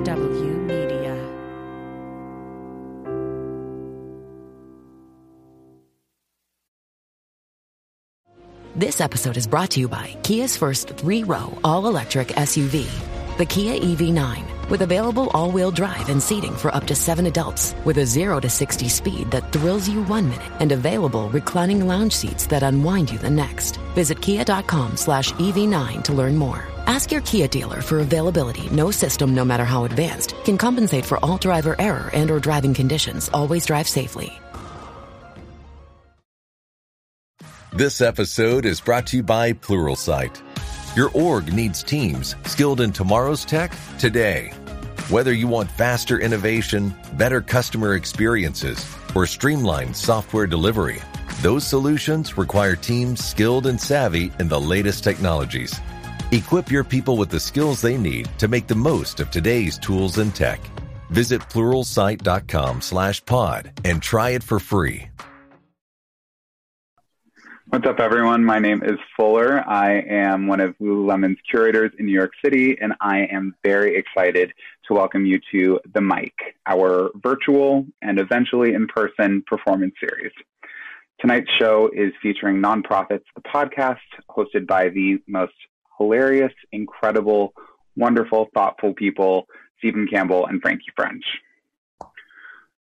HW Media. This episode is brought to you by Kia's first three-row all-electric SUV, the Kia EV9, with available all-wheel drive and seating for up to 7 adults, with a 0 to 60 speed that thrills you one minute and available reclining lounge seats that unwind you the next. Visit kia.com/EV9 to learn more. Ask your Kia dealer for availability. No system, no matter how advanced, can compensate for all driver error and or driving conditions. Always drive safely. This episode is brought to you by Pluralsight. Your org needs teams skilled in tomorrow's tech today. Whether you want faster innovation, better customer experiences, or streamlined software delivery, those solutions require teams skilled and savvy in the latest technologies. Equip your people with the skills they need to make the most of today's tools and tech. Visit Pluralsight.com/pod and try it for free. What's up, everyone? My name is Fuller. I am one of Lululemon's curators in New York City, and I am very excited to welcome you to The Mic, our virtual and eventually in-person performance series. Tonight's show is featuring Non Prophets, the podcast, hosted by the most hilarious, incredible, wonderful, thoughtful people, Stephen Campbell and Franqi French.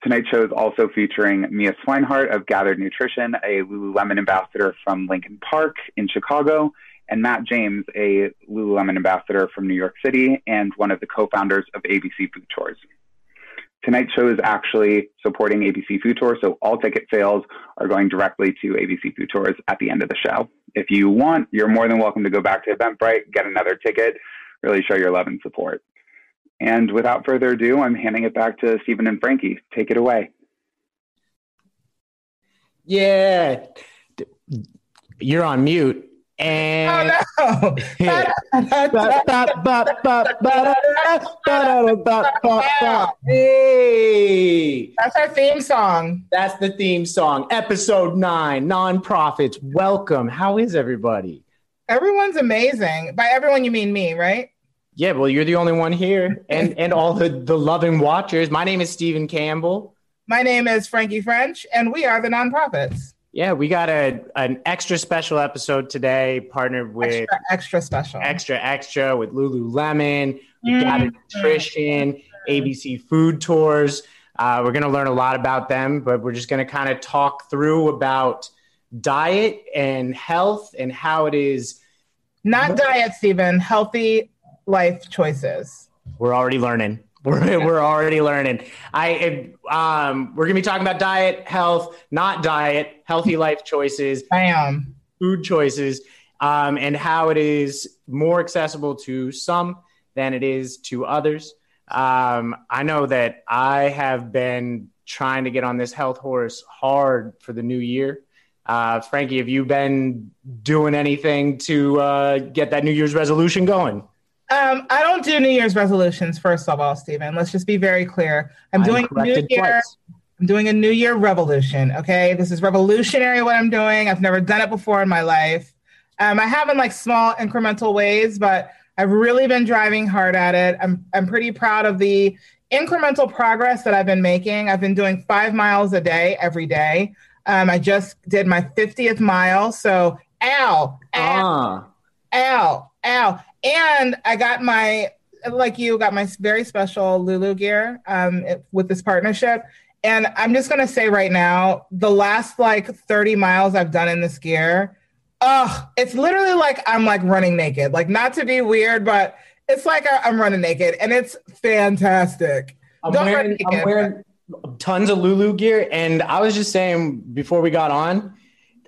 Tonight's show is also featuring Mia Swinehart of Gathered Nutrition, a Lululemon ambassador from Lincoln Park in Chicago, and Matt James, a Lululemon ambassador from New York City and one of the co-founders of ABC Food Tours. Tonight's show is actually supporting ABC Food Tours, so all ticket sales are going directly to ABC Food Tours at the end of the show. If you want, you're more than welcome to go back to Eventbrite, get another ticket, really show your love and support. And without further ado, I'm handing it back to Stephen and Franqi. Take it away. Yeah. You're on mute. And oh, no. Hey. That's our theme song. That's the theme song. Episode 9, Nonprofits. Welcome. How is everybody? Everyone's amazing. By everyone, you mean me, right? Yeah, well, you're the only one here. And all the loving watchers. My name is Stephen Campbell. My name is Franqi French, and we are the Nonprofits. Yeah, we got an extra special episode today, partnered with extra special with Lululemon, we got Nutrition, ABC Food Tours. We're going to learn a lot about them, but we're just going to kind of talk through about diet and health and how it is. Not diet, Stephen. Healthy life choices. We're already learning. We're already learning. We're going to be talking about diet, health, not diet, healthy life choices, food choices, and how it is more accessible to some than it is to others. I know that I have been trying to get on this health horse hard for the new year. Franqi, have you been doing anything to get that New Year's resolution going? I don't do New Year's resolutions, first of all, Stephen. Let's just be very clear. I'm doing a New Year revolution, okay? This is revolutionary what I'm doing. I've never done it before in my life. I have in small incremental ways, but I've really been driving hard at it. I'm pretty proud of the incremental progress that I've been making. I've been doing 5 miles a day every day. I just did my 50th mile, so ow. And I got my very special Lulu gear with this partnership. And I'm just going to say right now, the last 30 miles I've done in this gear, it's literally I'm running naked. Not to be weird, but it's I'm running naked and it's fantastic. I'm wearing tons of Lulu gear. And I was just saying before we got on,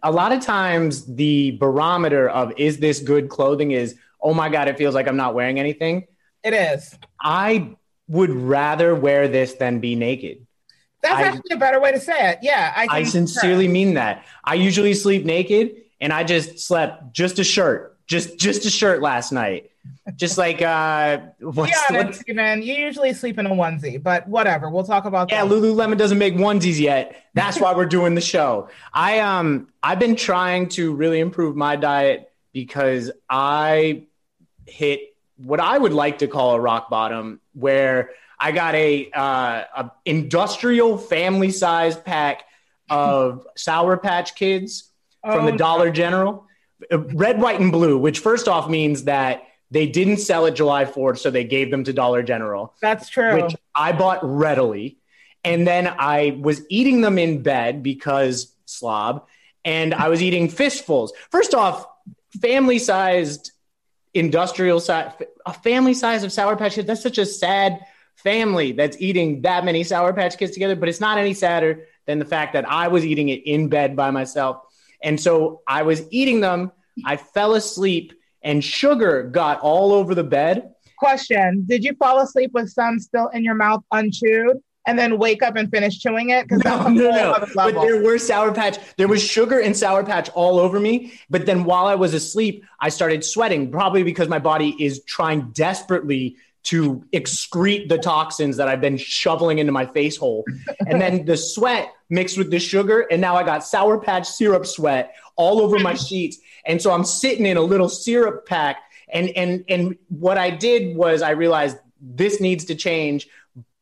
a lot of times the barometer of is this good clothing is, oh my God, it feels like I'm not wearing anything. It is. I would rather wear this than be naked. That's actually a better way to say it. Yeah. I sincerely mean that. I usually sleep naked and I just slept just a shirt last night. Just Steven, you usually sleep in a onesie, but whatever. We'll talk about that. Yeah, Lululemon doesn't make onesies yet. That's why we're doing the show. I've been trying to really improve my diet because I hit what I would like to call a rock bottom, where I got a industrial family sized pack of Sour Patch Kids from the Dollar General, red, white, and blue, which first off means that they didn't sell it July 4th. So they gave them to Dollar General. That's true. Which I bought readily. And then I was eating them in bed because slob, and I was eating fistfuls. First off, family-sized, industrial size, a family size of Sour Patch Kids. That's such a sad family that's eating that many Sour Patch Kids together, but it's not any sadder than the fact that I was eating it in bed by myself. And so I was eating them. I fell asleep and sugar got all over the bed. Question. Did you fall asleep with some still in your mouth unchewed and then wake up and finish chewing it? No. But there were Sour Patch. There was sugar and Sour Patch all over me. But then while I was asleep, I started sweating, probably because my body is trying desperately to excrete the toxins that I've been shoveling into my face hole. And then the sweat mixed with the sugar. And now I got Sour Patch syrup sweat all over my sheets. And so I'm sitting in a little syrup pack. And what I did was I realized this needs to change,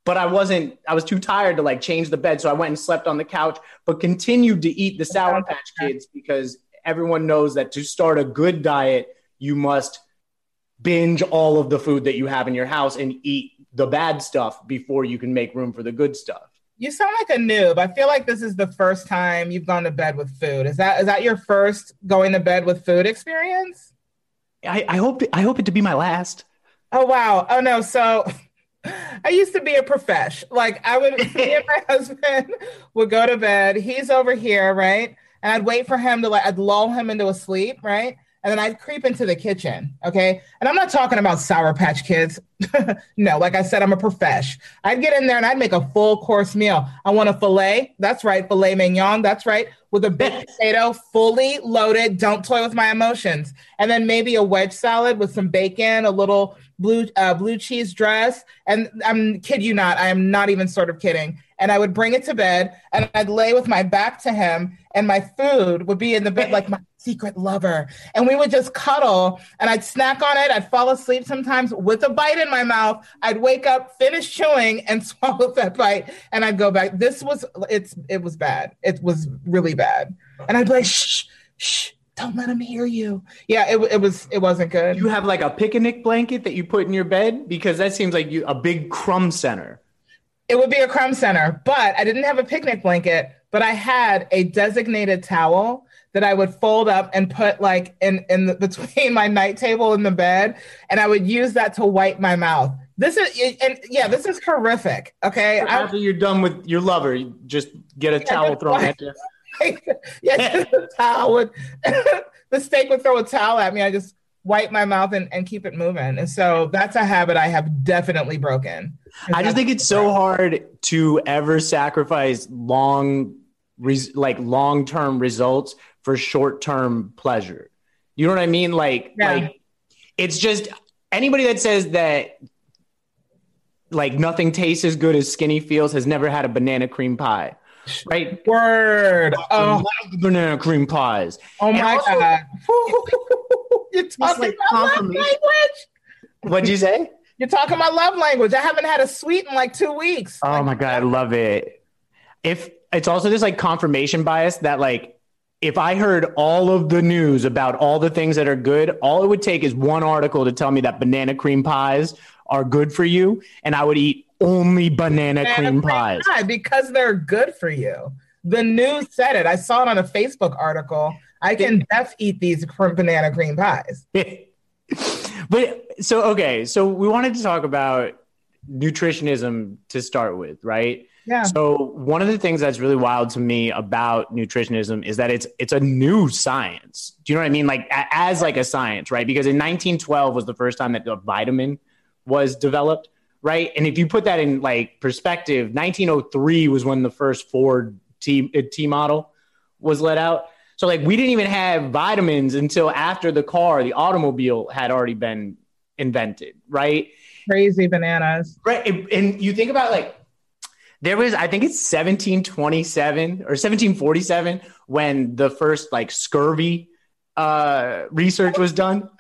but I was too tired to like change the bed. So I went and slept on the couch, but continued to eat the Sour Patch Kids because everyone knows that to start a good diet, you must binge all of the food that you have in your house and eat the bad stuff before you can make room for the good stuff. You sound like a noob. I feel like this is the first time you've gone to bed with food. Is that your first going to bed with food experience? I hope it to be my last. Oh, wow. Oh, no. So I used to be a profesh. Like me and my husband would go to bed. He's over here, right? And I'd wait for him to I'd lull him into a sleep, right? And then I'd creep into the kitchen, okay? And I'm not talking about Sour Patch Kids. No, like I said, I'm a profesh. I'd get in there and I'd make a full course meal. I want a filet. That's right, filet mignon. That's right. With a baked potato, fully loaded. Don't toy with my emotions. And then maybe a wedge salad with some bacon, a little blue cheese dress. And I'm kid you not. I am not even sort of kidding. And I would bring it to bed and I'd lay with my back to him and my food would be in the bed like my secret lover. And we would just cuddle and I'd snack on it. I'd fall asleep sometimes with a bite in my mouth. I'd wake up, finish chewing and swallow that bite. And I'd go back. It was bad. It was really bad. And I'd be like, shh, shh. Don't let him hear you. Yeah, it wasn't good. You have like a picnic blanket that you put in your bed? Because that seems like a big crumb center. It would be a crumb center, but I didn't have a picnic blanket, but I had a designated towel that I would fold up and put like in between my night table and the bed. And I would use that to wipe my mouth. This is horrific. Okay. After you're done with your lover, you just get a towel thrown at you. Yeah, just a towel. The steak would throw a towel at me. I just wipe my mouth and keep it moving. And so that's a habit I have definitely broken. I just think it's so hard to ever sacrifice long-term results for short-term pleasure. You know what I mean? It's just anybody that says that like nothing tastes as good as skinny feels has never had a banana cream pie. Right. Word. I love the banana cream pies. Oh my God. You're talking about love language. What'd you say? You're talking about love language. I haven't had a sweet in like 2 weeks. Oh my God. I love it. If it's also this like confirmation bias that like, if I heard all of the news about all the things that are good, all it would take is one article to tell me that banana cream pies are good for you. And I would eat only banana cream pies because they're good for you. The news said it. I saw it on a Facebook article. I can eat these banana cream pies. So we wanted to talk about nutritionism to start with, right? Yeah. So one of the things that's really wild to me about nutritionism is that it's a new science. Do you know what I mean? Like as like a science, right? Because in 1912 was the first time that a vitamin was developed. Right. And if you put that in like perspective, 1903 was when the first Ford T model was let out. So like we didn't even have vitamins until after the automobile had already been invented. Right. Crazy bananas. Right. And you think about like there was, I think it's 1727 or 1747 when the first like scurvy research was done.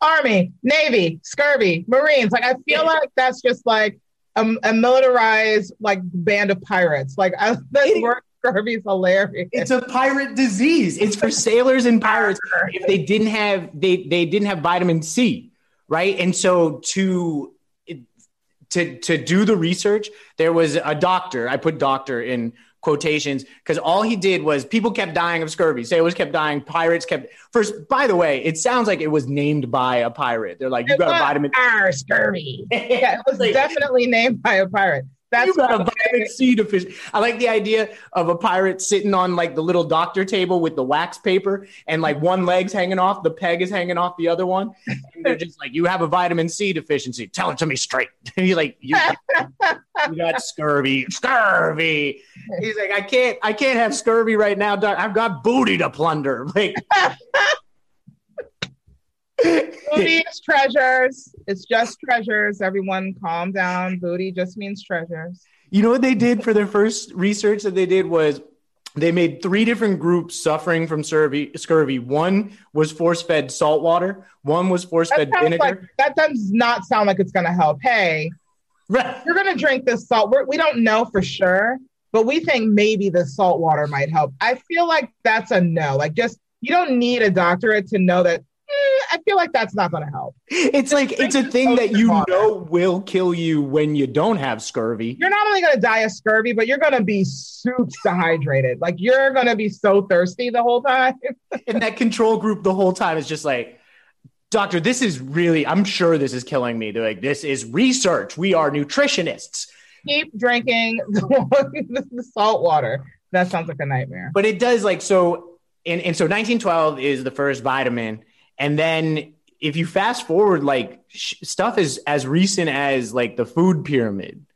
Army, Navy, Scurvy, Marines. Like, I feel like that's just like a militarized like band of pirates. Like, that word scurvy is hilarious. It's a pirate disease. It's for sailors and pirates. If they didn't have they didn't have vitamin C, right? And so to do the research, there was a doctor. I put doctor in quotations because all he did was people kept dying of scurvy. Sailors kept dying. Pirates kept first. By the way, it sounds like it was named by a pirate. They're like, you got a vitamin. Our scurvy. Yeah, it was definitely named by a pirate. That's you got a vitamin C deficiency. I like the idea of a pirate sitting on like the little doctor table with the wax paper and like one leg's hanging off, the peg is hanging off the other one. And they're just like, you have a vitamin C deficiency. Tell it to me straight. And he's like, you got scurvy. Scurvy. He's like, I can't have scurvy right now, Doc. I've got booty to plunder. Like booty is treasures. It's just treasures. Everyone calm down. Booty just means treasures. You know what they did for their first research that they did was they made three different groups suffering from scurvy. One was force-fed salt water. One was force-fed vinegar. That does not sound like it's going to help. Hey, right. You're going to drink this salt. We don't know for sure, but we think maybe the salt water might help. I feel like that's a no. Like, just, you don't need a doctorate to know that. I feel like that's not going to help. It's like, it's a thing that you know will kill you when you don't have scurvy. You're not only going to die of scurvy, but you're going to be super dehydrated. Like, you're going to be so thirsty the whole time. And that control group the whole time is just like, doctor, this is really, I'm sure this is killing me. They're like, this is research. We are nutritionists. Keep drinking the salt water. That sounds like a nightmare. But it does, like, so, and so 1912 is the first vitamin. And then if you fast forward, like stuff is as recent as like the food pyramid.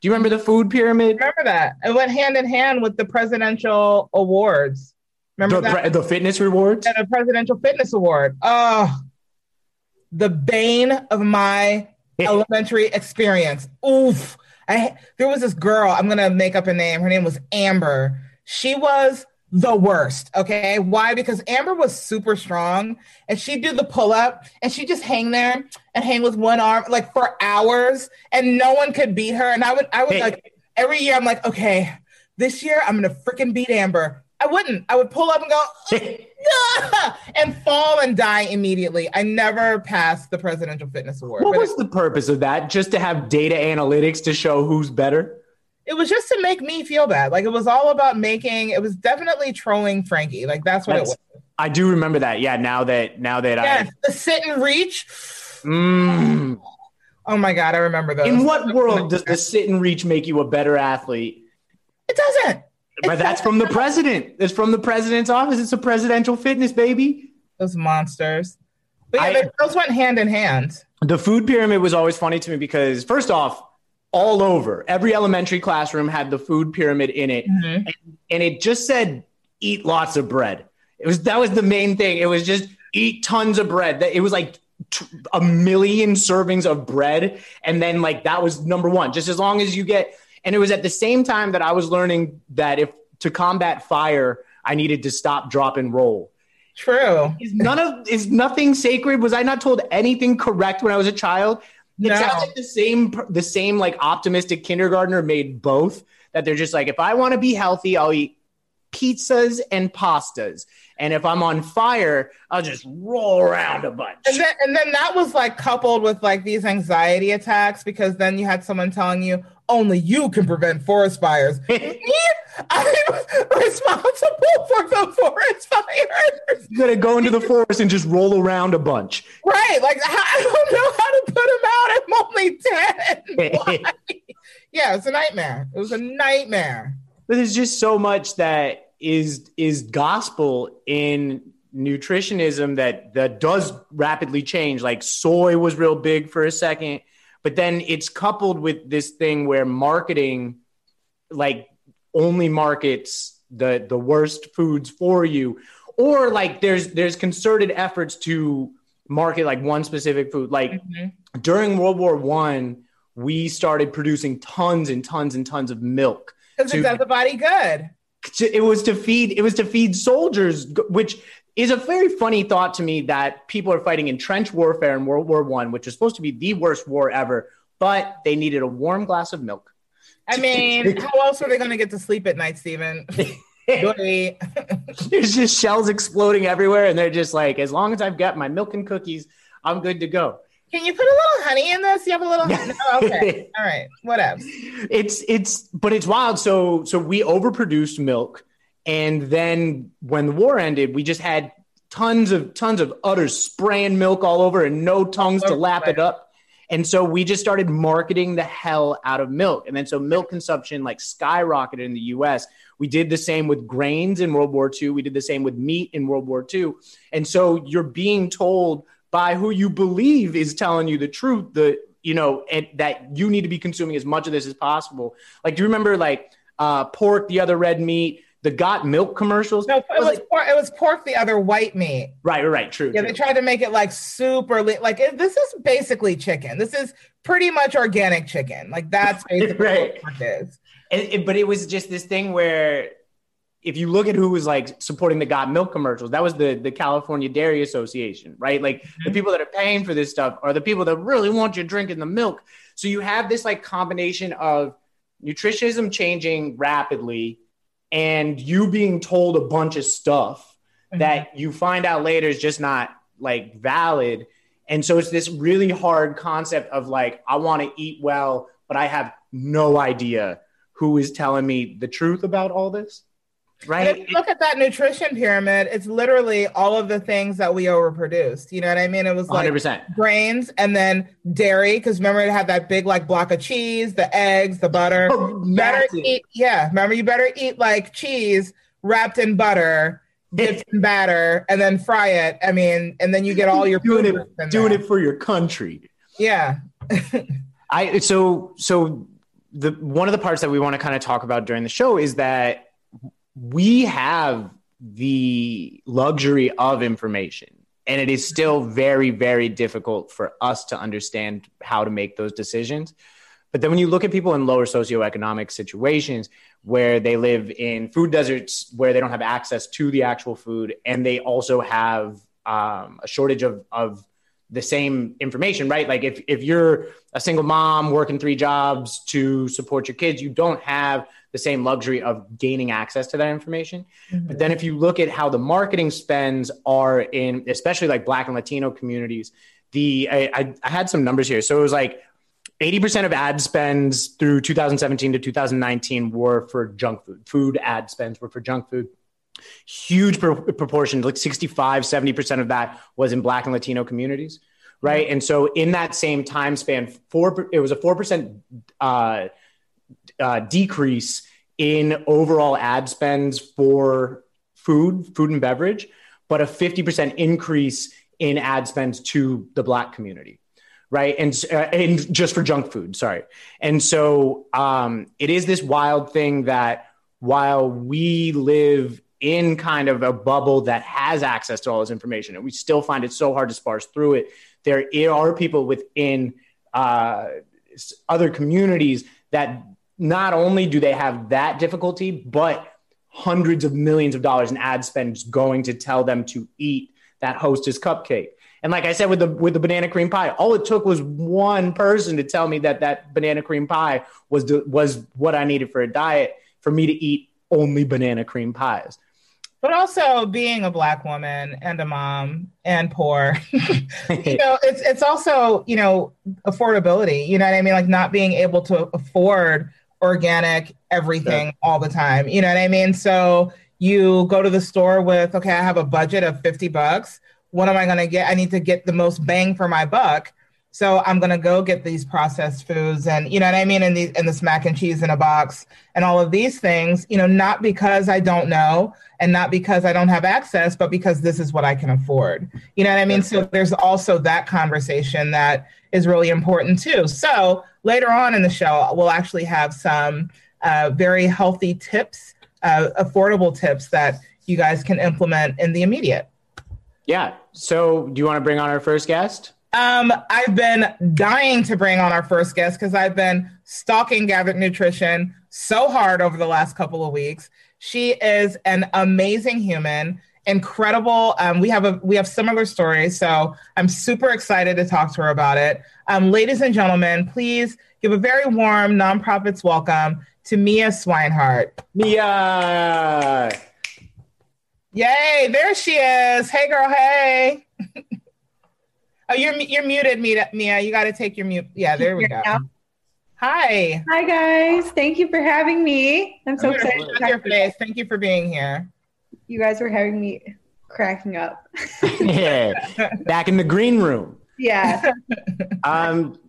Do you remember the food pyramid? Remember that. It went hand in hand with the presidential awards. Remember the fitness rewards? And the presidential fitness award. Oh, the bane of my elementary experience. Oof. There was this girl, I'm going to make up a name. Her name was Amber. She was the worst. Okay. Why? Because Amber was super strong and she'd do the pull up and she'd just hang there and hang with one arm like for hours and no one could beat her. And I would like every year I'm like, okay, this year I'm going to freaking beat Amber. I would pull up and go and fall and die immediately. I never passed the presidential fitness award. What was the purpose of that? Just to have data analytics to show who's better? It was just to make me feel bad. Like, it was all about making, it was definitely trolling Franqi. Like, that's what it was. I do remember that. Yeah. Now that the sit and reach. Mm. Oh my God. I remember those. In what world does the sit and reach make you a better athlete? It doesn't. But that's from the president. It's from the president's office. It's a presidential fitness, baby. Those monsters. But yeah, those went hand in hand. The food pyramid was always funny to me because first off, all over. Every elementary classroom had the food pyramid in it. Mm-hmm. And it just said, eat lots of bread. That was the main thing. It was just eat tons of bread. It was like a million servings of bread. And then like, that was number one, just as long as you get, and it was at the same time that I was learning that if to combat fire, I needed to stop, drop, and roll. True. Is nothing sacred? Was I not told anything correct when I was a child? It sounds like the same like optimistic kindergartner made both, that they're just like, if I want to be healthy, I'll eat pizzas and pastas. And if I'm on fire, I'll just roll around a bunch. And then that was like coupled with like these anxiety attacks, because then you had someone telling you, only you can prevent forest fires. I was responsible for the forest fires. You're going to go into the forest and just roll around a bunch. Right. Like, I don't know how to put them out. I'm only 10. Yeah, it's a nightmare. It was a nightmare. But there's just so much that is gospel in nutritionism that does rapidly change. Like, soy was real big for a second. But then it's coupled with this thing where marketing, like, only markets the worst foods for you, or like there's concerted efforts to market like one specific food. Like during World War I, we started producing tons and tons and tons of milk. Because it does the body good. It was to feed soldiers, which is a very funny thought to me that people are fighting entrenched warfare in World War I, which is supposed to be the worst war ever, but they needed a warm glass of milk. I mean, how else were they going to get to sleep at night, Stephen? There's just shells exploding everywhere, and they're just like, as long as I've got my milk and cookies, I'm good to go. Can you put a little honey in this? You have a little honey? No, okay. All right. Whatever. But it's wild. So we overproduced milk. And then when the war ended, we just had tons of udders spraying milk all over and no tongues to lap it up. And so we just started marketing the hell out of milk. And then so milk consumption like skyrocketed in the U.S. We did the same with grains in World War II. We did the same with meat in World War II. And so you're being told by who you believe is telling you the truth, that you need to be consuming as much of this as possible. Like, do you remember pork, the other red meat, the Got Milk commercials? No, it was pork, the other white meat. Right. True. Yeah, true. They tried to make it like super, this is basically chicken. This is pretty much organic chicken. Like that's basically right. What pork is. But it was just this thing where if you look at who was like supporting the Got Milk commercials, that was the California Dairy Association, right? Like the people that are paying for this stuff are the people that really want you drinking the milk. So you have this like combination of nutritionism changing rapidly and you being told a bunch of stuff that you find out later is just not like valid. And so it's this really hard concept of like, I want to eat well, but I have no idea who is telling me the truth about all this. Right. And if you look at that nutrition pyramid, it's literally all of the things that we overproduced. You know what I mean? It was like 100%. Grains and then dairy, because remember it had that big like block of cheese, the eggs, the butter. Oh, you better eat like cheese wrapped in butter, dipped in batter, and then fry it. I mean, and then you get all your doing it for your country. Yeah. So one of the parts that we want to kind of talk about during the show is that we have the luxury of information, and it is still very, very difficult for us to understand how to make those decisions. But then when you look at people in lower socioeconomic situations where they live in food deserts, where they don't have access to the actual food, and they also have a shortage of the same information, right? Like if you're a single mom working 3 jobs to support your kids, you don't have the same luxury of gaining access to that information. But then if you look at how the marketing spends are in, especially like Black and Latino communities, I had some numbers here. So it was like 80% of ad spends through 2017 to 2019 were for junk food. Food ad spends were for junk food. Huge proportions, like 65, 70% of that was in Black and Latino communities, right? And so in that same time span, it was a 4% decrease in overall ad spends for food and beverage, but a 50% increase in ad spends to the Black community, right? And just for junk food, sorry. And so it is this wild thing that while we live in kind of a bubble that has access to all this information, and we still find it so hard to sparse through it, there are people within other communities that not only do they have that difficulty, but hundreds of millions of dollars in ad spend is going to tell them to eat that Hostess cupcake. And like I said, with the banana cream pie, all it took was one person to tell me that banana cream pie was what I needed for a diet for me to eat only banana cream pies. But also being a Black woman and a mom and poor, it's also, affordability, you know what I mean? Like not being able to afford organic everything all the time, you know what I mean? So you go to the store with, okay, I have a budget of $50. What am I going to get? I need to get the most bang for my buck. So I'm going to go get these processed foods and, you know what I mean? And this mac and cheese in a box and all of these things, not because I don't know and not because I don't have access, but because this is what I can afford. You know what I mean? So there's also that conversation that is really important too. So later on in the show, we'll actually have some very healthy tips, affordable tips that you guys can implement in the immediate. Yeah. So do you want to bring on our first guest? I've been dying to bring on our first guest because I've been stalking Gathered Nutrition so hard over the last couple of weeks. She is an amazing human, incredible. We have similar stories, so I'm super excited to talk to her about it. Ladies and gentlemen, please give a very warm Non Prophets welcome to Mia Swinehart. Mia! Yay! There she is. Hey, girl. Hey. Oh, you're muted, Mia. You got to take your mute. Yeah, there we go. Hi. Hi, guys. Thank you for having me. I'm so excited. Your face. Thank you for being here. You guys were having me cracking up. Yeah. Back in the green room. Yeah.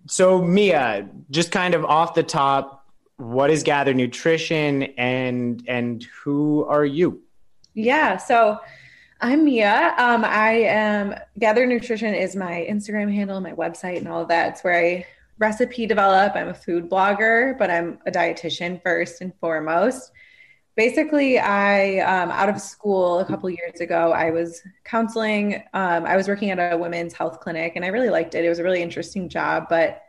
So, Mia, just kind of off the top, what is Gathered Nutrition and who are you? Yeah. So I'm Mia. Gathered Nutrition is my Instagram handle, my website, and all of that. It's where I recipe develop. I'm a food blogger, but I'm a dietitian first and foremost. Basically, I, out of school a couple years ago, I was counseling. I was working at a women's health clinic and I really liked it. It was a really interesting job, but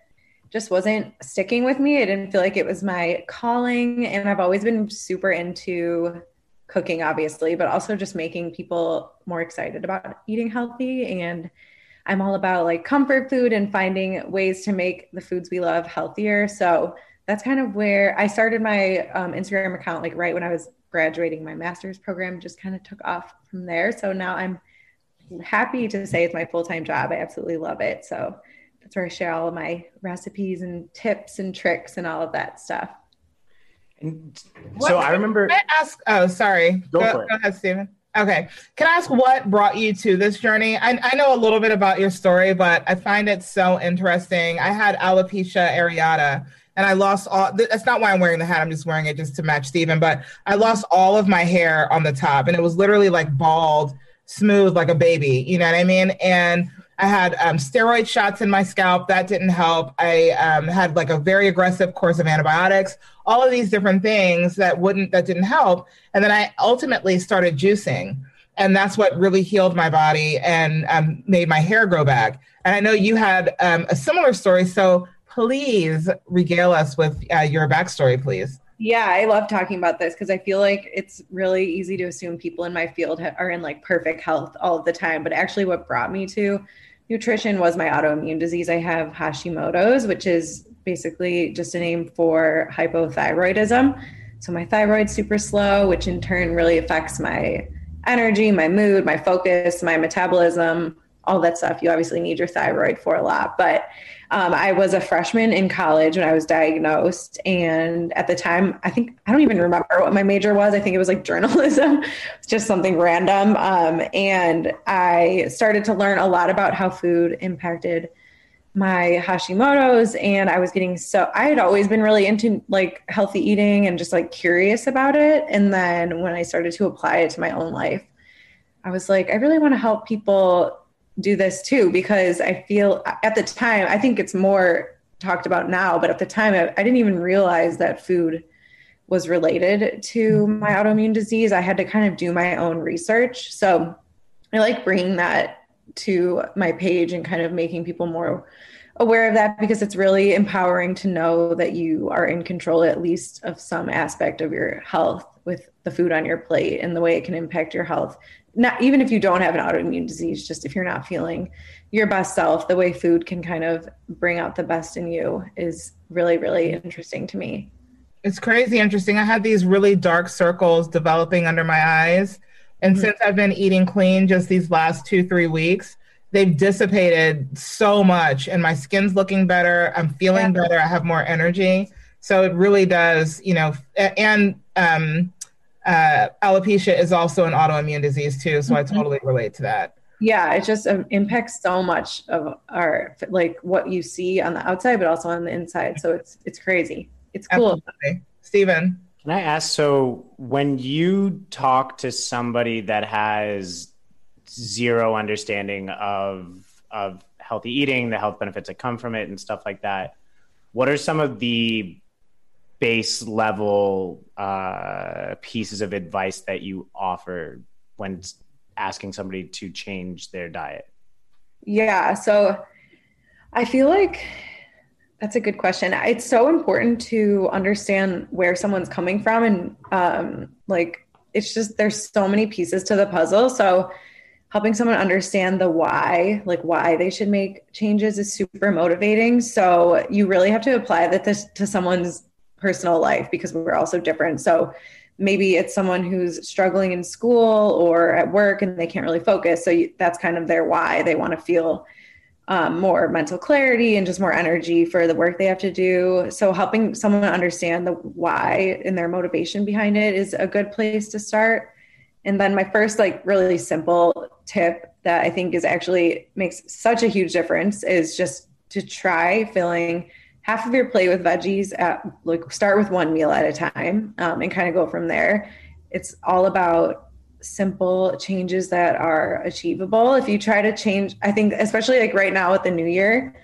just wasn't sticking with me. I didn't feel like it was my calling. And I've always been super into cooking, obviously, but also just making people more excited about eating healthy. And I'm all about like comfort food and finding ways to make the foods we love healthier. So that's kind of where I started my Instagram account, like right when I was graduating my master's program, just kind of took off from there. So now I'm happy to say it's my full-time job. I absolutely love it. So that's where I share all of my recipes and tips and tricks and all of that stuff. And so I remember. Can I ask? Oh, sorry. Go ahead, Stephen. Okay. Can I ask what brought you to this journey? I know a little bit about your story, but I find it so interesting. I had alopecia areata and I lost all, that's not why I'm wearing the hat. I'm just wearing it just to match Stephen, but I lost all of my hair on the top and it was literally like bald, smooth, like a baby. You know what I mean? And I had steroid shots in my scalp. That didn't help. I had like a very aggressive course of antibiotics, all of these different things that didn't help. And then I ultimately started juicing. And that's what really healed my body and made my hair grow back. And I know you had a similar story. So please regale us with your backstory, please. Yeah, I love talking about this because I feel like it's really easy to assume people in my field are in like perfect health all of the time. But actually what brought me to nutrition was my autoimmune disease. I have Hashimoto's, which is basically just a name for hypothyroidism. So my thyroid's super slow, which in turn really affects my energy, my mood, my focus, my metabolism, all that stuff. You obviously need your thyroid for a lot. But I was a freshman in college when I was diagnosed. And at the time, I don't even remember what my major was. I think it was like journalism. It's just something random. And I started to learn a lot about how food impacted my Hashimoto's. And I was I had always been really into like healthy eating and just like curious about it. And then when I started to apply it to my own life, I was like, I really want to help people do this too, because I feel at the time, I think it's more talked about now, but at the time I didn't even realize that food was related to my autoimmune disease. I had to kind of do my own research. So I like bringing that to my page and kind of making people more aware of that, because it's really empowering to know that you are in control, at least of some aspect of your health, with the food on your plate and the way it can impact your health. Not even if you don't have an autoimmune disease, just if you're not feeling your best self, the way food can kind of bring out the best in you is really, really interesting to me. It's crazy interesting. I had these really dark circles developing under my eyes. And since I've been eating clean just these last 2-3 weeks, they've dissipated so much and my skin's looking better. I'm feeling better. I have more energy. So it really does, you know, and, alopecia is also an autoimmune disease too. So I totally relate to that. Yeah. It just impacts so much of our, like what you see on the outside, but also on the inside. So it's crazy. It's cool. Absolutely. Stephen. Can I ask, so when you talk to somebody that has zero understanding of healthy eating, the health benefits that come from it and stuff like that, what are some of the base level pieces of advice that you offer when asking somebody to change their diet? Yeah, so I feel like that's a good question. It's so important to understand where someone's coming from and like it's just, there's so many pieces to the puzzle. So helping someone understand the why, like why they should make changes, is super motivating. So you really have to apply that to someone's personal life, because we're all so different. So maybe it's someone who's struggling in school or at work and they can't really focus. So that's kind of their why. They want to feel more mental clarity and just more energy for the work they have to do. So helping someone understand the why and their motivation behind it is a good place to start. And then my first like really simple tip that I think is actually makes such a huge difference is just to try filling half of your plate with veggies at like start with one meal at a time and kind of go from there. It's all about simple changes that are achievable. If you try to change, I think, especially like right now with the new year,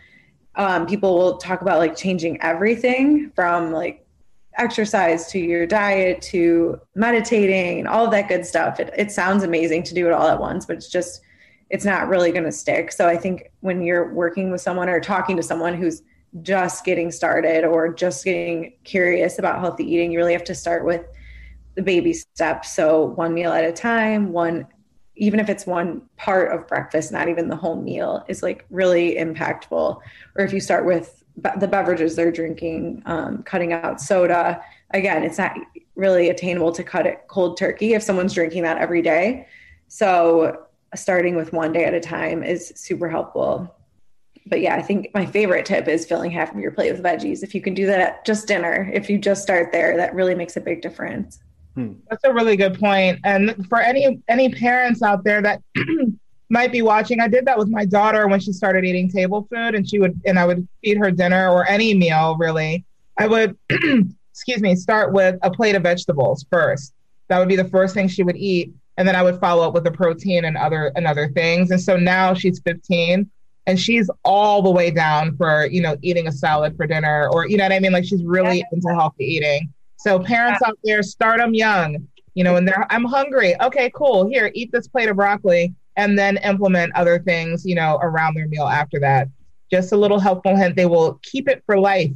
people will talk about like changing everything from like exercise to your diet to meditating and all of that good stuff. It sounds amazing to do it all at once, but it's not really going to stick. So I think when you're working with someone or talking to someone who's just getting started or just getting curious about healthy eating, you really have to start with the baby steps. So one meal at a time, even if it's one part of breakfast, not even the whole meal, is like really impactful. Or if you start with the beverages they're drinking, cutting out soda, again, it's not really attainable to cut it cold turkey if someone's drinking that every day. So starting with one day at a time is super helpful. But yeah, I think my favorite tip is filling half of your plate with veggies. If you can do that at just dinner, if you just start there, that really makes a big difference. That's a really good point. And for any parents out there that might be watching, I did that with my daughter when she started eating table food, and I would feed her dinner or any meal, really. I would, start with a plate of vegetables first. That would be the first thing she would eat. And then I would follow up with the protein and other things. And so now she's 15 and she's all the way down for, eating a salad for dinner, or, you know what I mean? Like she's really into healthy eating. So parents out there, start them young, and they're, I'm hungry. Okay, cool. Here, eat this plate of broccoli, and then implement other things, around their meal after that. Just a little helpful hint. They will keep it for life.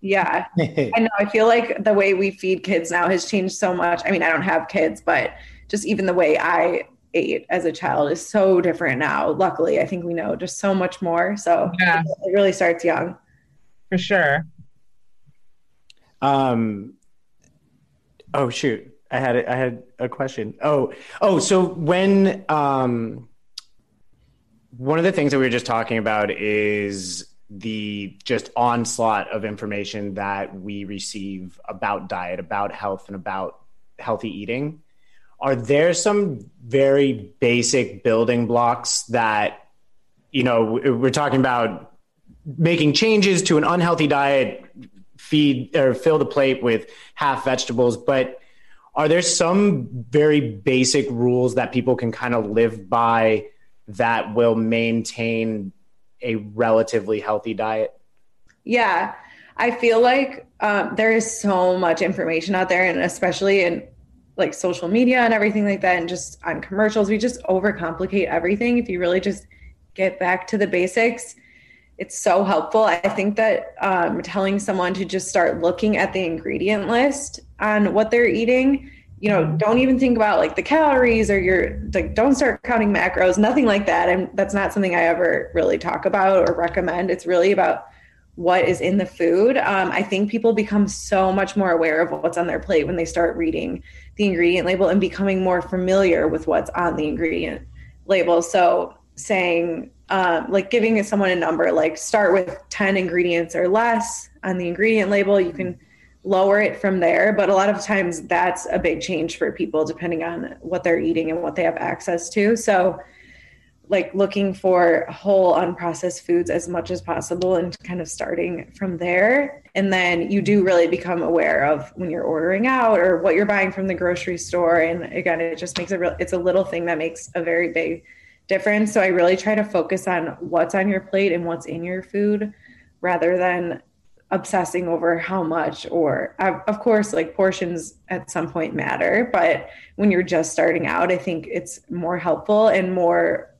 Yeah. I know. I feel like the way we feed kids now has changed so much. I mean, I don't have kids, but just even the way I ate as a child is so different now. Luckily, I think we know just so much more. So yeah, it really starts young. For sure. Oh, shoot. I had a question. Oh. So when, one of the things that we were just talking about is the just onslaught of information that we receive about diet, about health, and about healthy eating. Are there some very basic building blocks that, we're talking about making changes to an unhealthy diet, feed or fill the plate with half vegetables, but are there some very basic rules that people can kind of live by that will maintain a relatively healthy diet? Yeah, I feel like there is so much information out there, and especially in like social media and everything like that, and just on commercials, we just overcomplicate everything. If you really just get back to the basics, it's so helpful. I think that telling someone to just start looking at the ingredient list on what they're eating, don't even think about like the calories or don't start counting macros, nothing like that. And that's not something I ever really talk about or recommend. It's really about what is in the food. I think people become so much more aware of what's on their plate when they start reading the ingredient label and becoming more familiar with what's on the ingredient label. So saying, like giving someone a number, like start with 10 ingredients or less on the ingredient label, you can lower it from there. But a lot of times that's a big change for people depending on what they're eating and what they have access to. So like looking for whole unprocessed foods as much as possible and kind of starting from there. And then you do really become aware of when you're ordering out or what you're buying from the grocery store. And again, it just makes it's a little thing that makes a very big difference. So I really try to focus on what's on your plate and what's in your food rather than obsessing over how much, or of course, like portions at some point matter, but when you're just starting out, I think it's more helpful and more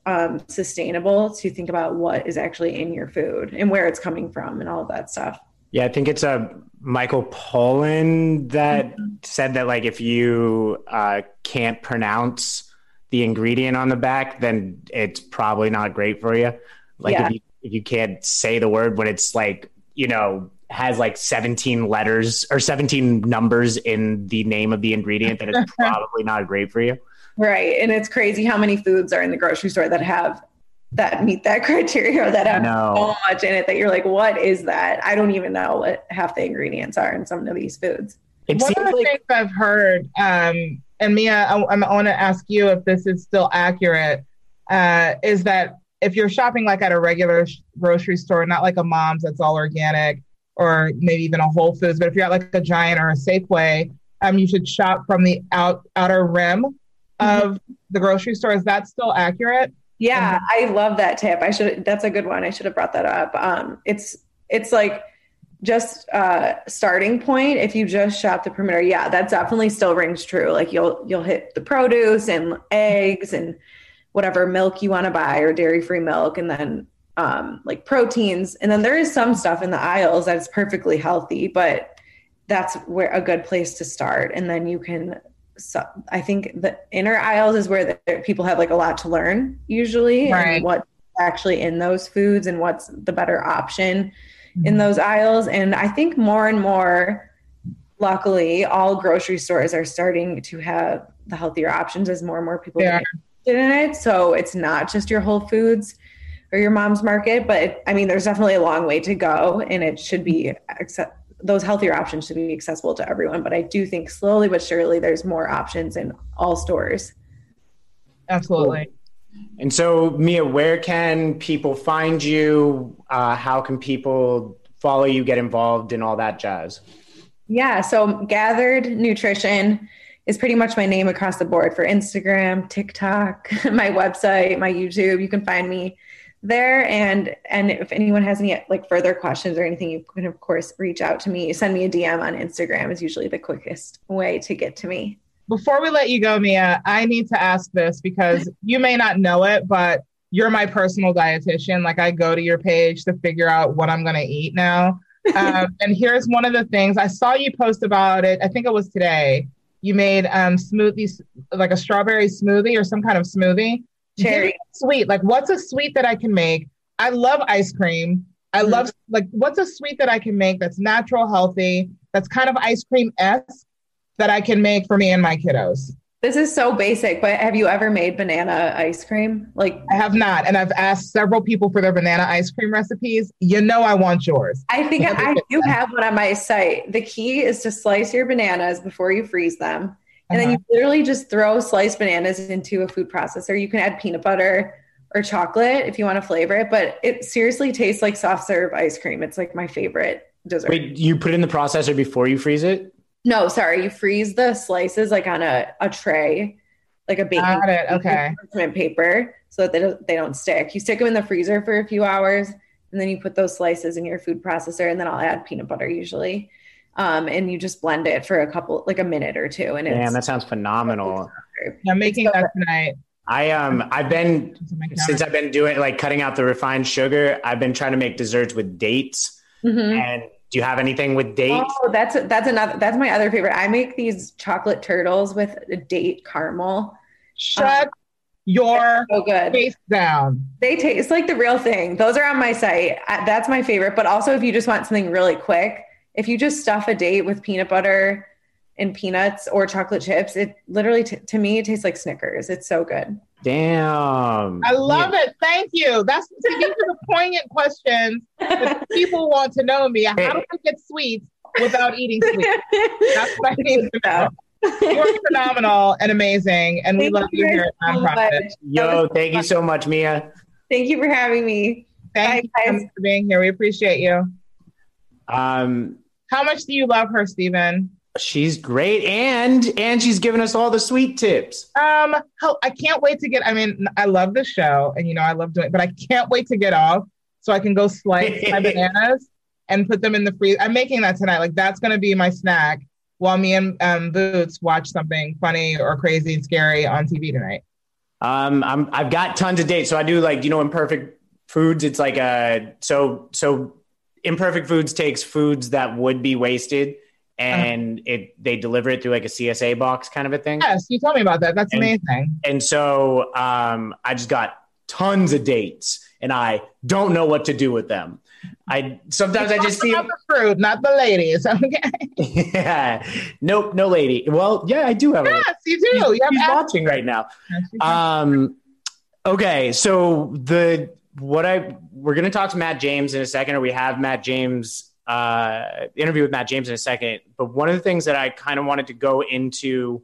sustainable to think about what is actually in your food and where it's coming from and all of that stuff. Yeah, I think it's Michael Pollan that said that, like, if you can't pronounce the ingredient on the back, then it's probably not great for you. Like, if you can't say the word when it's, like, you know, has like 17 letters or 17 numbers in the name of the ingredient, then it's probably not great for you. Right. And it's crazy how many foods are in the grocery store that meet that criteria, or that have so much in it that you're like, what is that? I don't even know what half the ingredients are in some of these foods. One of the things I've heard, and Mia, I want to ask you if this is still accurate, is that if you're shopping like at a regular grocery store, not like a Mom's that's all organic, or maybe even a Whole Foods, but if you're at like a Giant or a Safeway, you should shop from the outer rim of the grocery store. Is that still accurate? Yeah, I love that tip. That's a good one. I should have brought that up. It's like just starting point. If you just shop the perimeter, yeah, that definitely still rings true. Like you'll hit the produce and eggs and whatever milk you want to buy, or dairy-free milk, and then like proteins. And then there is some stuff in the aisles that's perfectly healthy, but that's where a good place to start. And then you can, so I think the inner aisles is where people have like a lot to learn usually, right, and what's actually in those foods and what's the better option in those aisles. And I think more and more, luckily, all grocery stores are starting to have the healthier options as more and more people are interested in it. So it's not just your Whole Foods or your Mom's Market, but there's definitely a long way to go, and it should be those healthier options should be accessible to everyone. But I do think slowly but surely there's more options in all stores. Absolutely. And so, Mia, where can people find you? How can people follow you, get involved in all that jazz? Yeah. So Gathered Nutrition is pretty much my name across the board for Instagram, TikTok, my website, my YouTube. You can find me there. And if anyone has any like further questions or anything, you can of course reach out to me. Send me a DM on Instagram is usually the quickest way to get to me. Before we let you go, Mia, I need to ask this because you may not know it, but you're my personal dietitian. Like, I go to your page to figure out what I'm going to eat now. And here's one of the things I saw you post about it. I think it was today. You made smoothies, like a strawberry smoothie or some kind of smoothie. Cherry sweet. Like, what's a sweet that I can make? I love ice cream. I love, like, what's a sweet that I can make that's natural, healthy, that's kind of ice cream-esque that I can make for me and my kiddos? This is so basic, but have you ever made banana ice cream? Like, I have not. And I've asked several people for their banana ice cream recipes. You know, I want yours. I think I do have one on my site. The key is to slice your bananas before you freeze them. And then you literally just throw sliced bananas into a food processor. You can add peanut butter or chocolate if you want to flavor it, but it seriously tastes like soft serve ice cream. It's like my favorite dessert. Wait, you put it in the processor before you freeze it? No, sorry. You freeze the slices like on a tray, like a baking paper, so that they don't stick. You stick them in the freezer for a few hours, and then you put those slices in your food processor, and then I'll add peanut butter usually. And you just blend it for a minute or two. And that sounds phenomenal. I'm making that tonight. I've been doing like cutting out the refined sugar, I've been trying to make desserts with dates. And do you have anything with dates? Oh, that's my other favorite. I make these chocolate turtles with a date caramel. Shut your taste down. They taste like the real thing. Those are on my site. That's my favorite. But also if you just want something really quick, if you just stuff a date with peanut butter and peanuts or chocolate chips, it literally, to me, it tastes like Snickers. It's so good. Damn. I love it. Thank you. That's these are the poignant questions that people want to know, me. How do I get sweets without eating sweets? That's what I need to know. You're phenomenal and amazing. And we love you here at Non Prophets. Yo, thank you so much, Mia. Thank you for having me. Thank you for being here. We appreciate you. How much do you love her, Stephen? She's great. And she's given us all the sweet tips. I can't wait to I love the show, and, you know, I love doing it, but I can't wait to get off so I can go slice my bananas and put them in the freezer. I'm making that tonight. Like, that's going to be my snack while me and Boots watch something funny or crazy and scary on TV tonight. I've got tons of dates. So I do, like, you know, Imperfect Foods. It's like, Imperfect Foods takes foods that would be wasted and they deliver it through like a CSA box kind of a thing. Yes, you told me about that. That's amazing. And so I just got tons of dates and I don't know what to do with them. I just see the fruit, not the ladies. Okay. Yeah. Nope. No lady. Well, yeah, I do have. Yes, you do. She's watching right now. Okay. So we're going to talk to Matt James in a second, or we have Matt James interview with Matt James in a second. But one of the things that I kind of wanted to go into,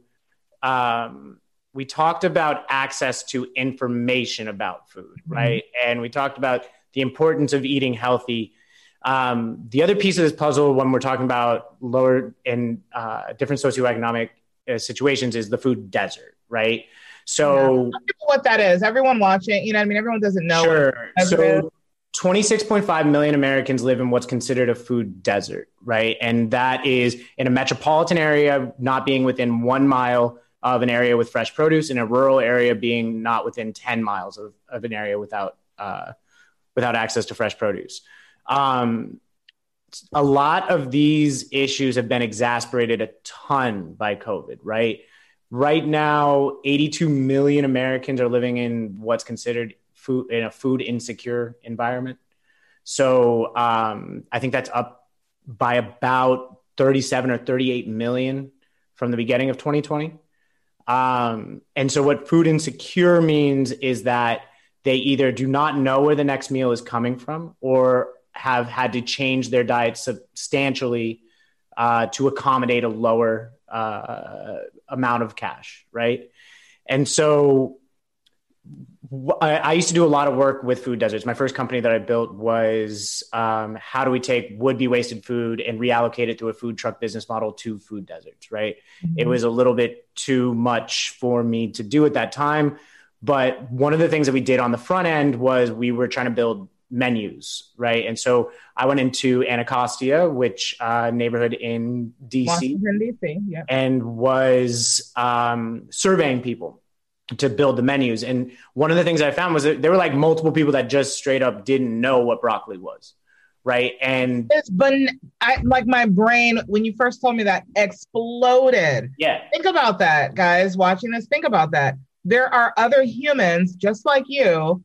we talked about access to information about food, right? Mm-hmm. And we talked about the importance of eating healthy. The other piece of this puzzle, when we're talking about lower and different socioeconomic situations, is the food desert, right? So, yeah. What that is, everyone watching, you know what I mean? Everyone doesn't know. Sure. So 26.5 million Americans live in what's considered a food desert, right? And that is in a metropolitan area, not being within 1 mile of an area with fresh produce, in a rural area being not within 10 miles of an area without access to fresh produce. A lot of these issues have been exacerbated a ton by COVID, right? Right now, 82 million Americans are living in what's considered food insecure environment. So I think that's up by about 37 or 38 million from the beginning of 2020. And so what food insecure means is that they either do not know where the next meal is coming from or have had to change their diet substantially to accommodate a lower amount of cash, right? And so I used to do a lot of work with food deserts. My first company that I built was how do we take would-be wasted food and reallocate it through a food truck business model to food deserts, right? Mm-hmm. It was a little bit too much for me to do at that time. But one of the things that we did on the front end was we were trying to build menus, right? And so I went into Anacostia, which neighborhood in DC, Washington, D.C., yeah. And was surveying people to build the menus. And one of the things I found was that there were like multiple people that just straight up didn't know what broccoli was, right? And it's been like my brain, when you first told me that, exploded. Yeah. Think about that, guys watching this. Think about that. There are other humans just like you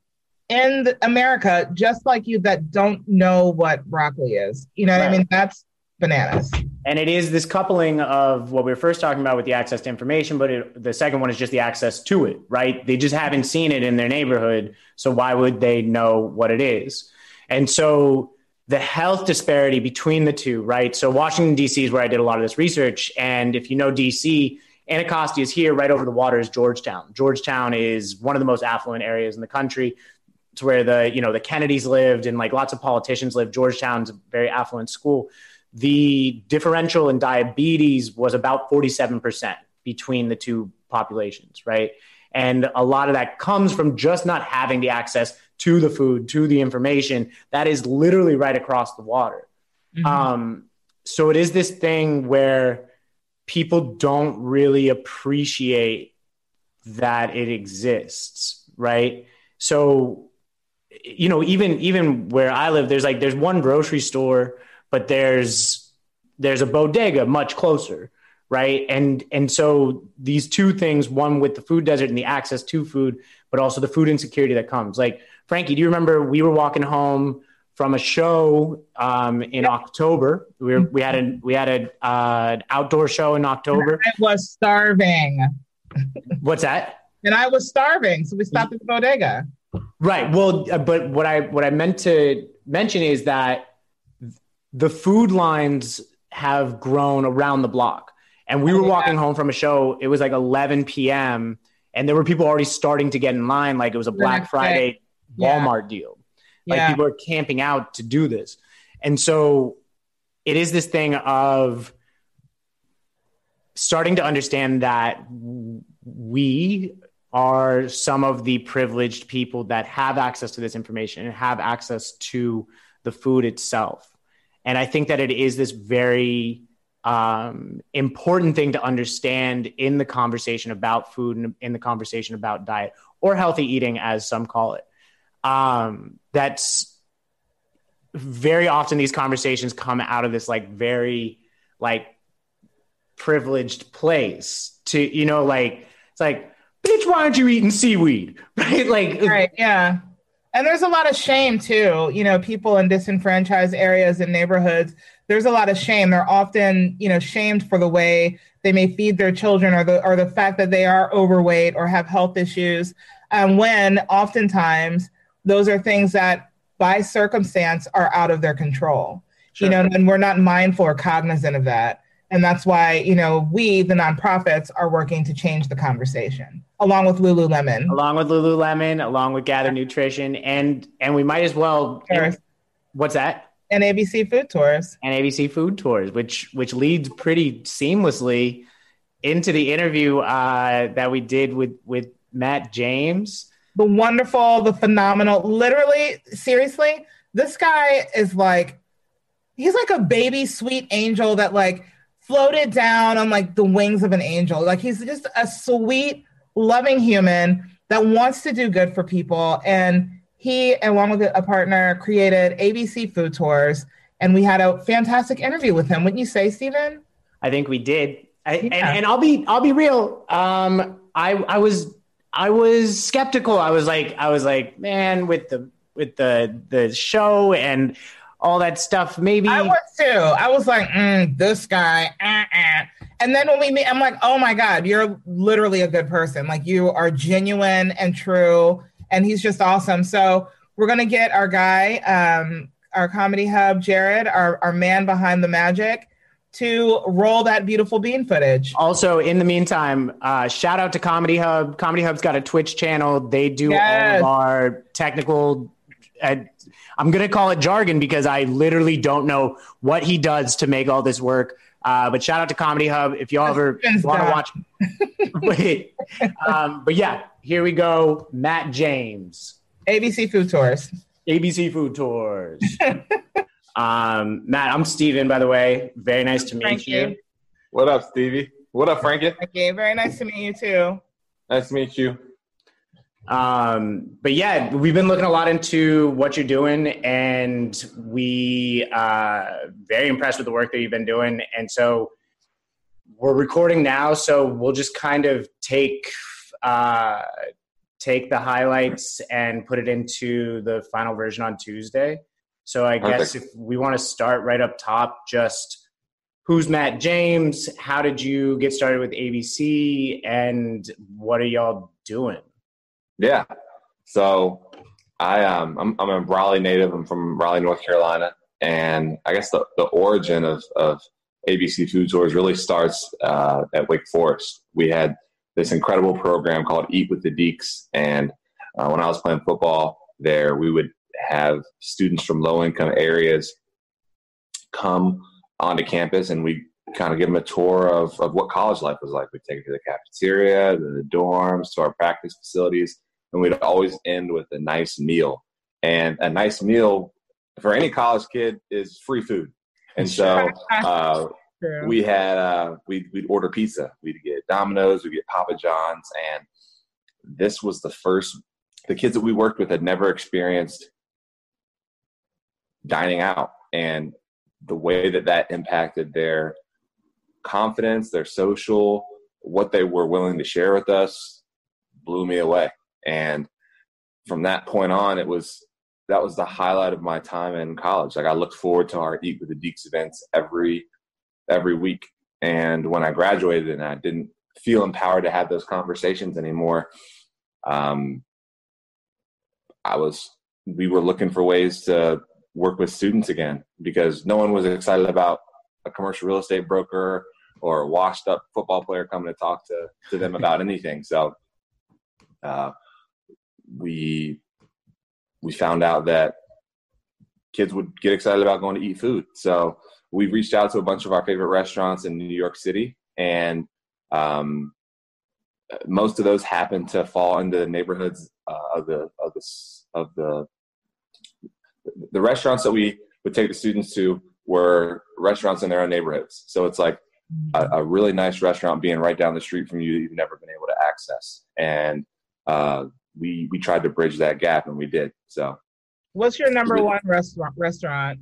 in America, just like you, that don't know what broccoli is. You know what right. I mean? That's bananas. And it is this coupling of what we were first talking about with the access to information, but the second one is just the access to it, right? They just haven't seen it in their neighborhood. So why would they know what it is? And so the health disparity between the two, right? So Washington, D.C. is where I did a lot of this research. And if you know D.C., Anacostia is here, right over the water is Georgetown. Georgetown is one of the most affluent areas in the country. It's where the Kennedys lived and like lots of politicians lived. Georgetown's a very affluent school. The differential in diabetes was about 47% between the two populations, right? And a lot of that comes from just not having the access to the food, to the information that is literally right across the water. Mm-hmm. So it is this thing where people don't really appreciate that it exists, right? So, you know, even where I live, there's one grocery store, but there's a bodega much closer, right? And so these two things, one with the food desert and the access to food, but also the food insecurity that comes. Like, Franqi, do you remember we were walking home from a show in October? We had an outdoor show in October. And I was starving. What's that? And I was starving, so we stopped at the bodega. Right. Well, but what I meant to mention is that the food lines have grown around the block. And we were walking home from a show. It was like 11 p.m. and there were people already starting to get in line, like it was a Black Friday Walmart deal. Like people are camping out to do this. And so it is this thing of starting to understand that we are some of the privileged people that have access to this information and have access to the food itself. And I think that it is this very important thing to understand in the conversation about food and in the conversation about diet or healthy eating, as some call it. That's very often these conversations come out of this like very like privileged place to, you know, like, it's like, bitch, why aren't you eating seaweed? Right? Like, right. Yeah. And there's a lot of shame too, you know, people in disenfranchised areas and neighborhoods, there's a lot of shame. They're often, you know, shamed for the way they may feed their children or the fact that they are overweight or have health issues. When oftentimes those are things that by circumstance are out of their control, sure. You know, and we're not mindful or cognizant of that. And that's why, you know, we, the nonprofits, are working to change the conversation, along with Lululemon. Along with Gathered Nutrition. And we might as well... What's that? And ABC Food Tours. And ABC Food Tours, which leads pretty seamlessly into the interview that we did with Matt James. The wonderful, the phenomenal, literally, seriously, this guy is like... He's like a baby sweet angel that like... floated down on like the wings of an angel. Like he's just a sweet, loving human that wants to do good for people. And he, along with a partner, created ABC Food Tours. And we had a fantastic interview with him. Wouldn't you say, Stephen? I think we did. And I'll be real. I was skeptical. I was like, man, with the show and all that stuff, maybe. I was too. I was like, this guy, And then when we meet, I'm like, oh my God, you're literally a good person. Like you are genuine and true, and he's just awesome. So we're going to get our guy, our Comedy Hub, Jared, our man behind the magic, to roll that beautiful bean footage. Also, in the meantime, shout out to Comedy Hub. Comedy Hub's got a Twitch channel. They do all of our technical... I'm going to call it jargon because I literally don't know what he does to make all this work. But shout out to Comedy Hub if y'all ever want to watch. Wait. But yeah, here we go. Matt James. ABC Food Tours. Matt, I'm Stephen, by the way. Very nice to meet you. What up, Stevie? What up, Franqi? Okay, very nice to meet you, too. Nice to meet you. But yeah, we've been looking a lot into what you're doing, and we very impressed with the work that you've been doing. And so we're recording now, so we'll just kind of take the highlights and put it into the final version on Tuesday. So I guess if we want to start right up top, just who's Matt James? How did you get started with ABC, and what are y'all doing? Yeah. So I'm a Raleigh native. I'm from Raleigh, North Carolina. And I guess the origin of ABC Food Tours really starts at Wake Forest. We had this incredible program called Eat with the Deeks. And when I was playing football there, we would have students from low-income areas come onto campus, and we kind of give them a tour of what college life was like. We'd take them to the cafeteria, to the dorms, to our practice facilities. And we'd always end with a nice meal. And a nice meal for any college kid is free food. And so we had we'd order pizza. We'd get Domino's, we'd get Papa John's. And this was the kids that we worked with had never experienced dining out. And the way that impacted their confidence, their social, what they were willing to share with us blew me away. And from that point on, that was the highlight of my time in college. Like I looked forward to our Eat with the Deeks events every week. And when I graduated and I didn't feel empowered to have those conversations anymore, we were looking for ways to work with students again, because no one was excited about a commercial real estate broker or a washed up football player coming to talk to them about anything. So we found out that kids would get excited about going to eat food. So we reached out to a bunch of our favorite restaurants in New York City, and most of those happened to fall into the neighborhoods of the restaurants that we would take the students to were restaurants in their own neighborhoods. So it's like a really nice restaurant being right down the street from you that you've never been able to access. And we tried to bridge that gap, and we did. So What's your number one restaurant?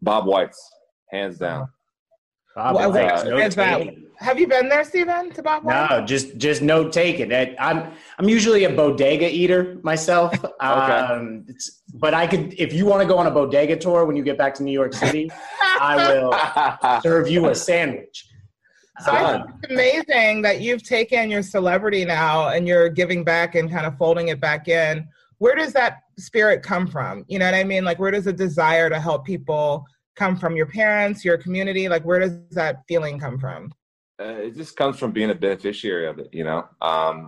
Bob White's, hands down. Have you been there, Stephen, to Bob White's? No, just note taken. I'm usually a bodega eater myself. Okay. But I could, if you want to go on a bodega tour when you get back to New York City, I will serve you a sandwich. So I think it's amazing that you've taken your celebrity now and you're giving back and kind of folding it back in. Where does that spirit come from? You know what I mean? Like, where does the desire to help people come from? Your parents, your community? Like, where does that feeling come from? It just comes from being a beneficiary of it, you know?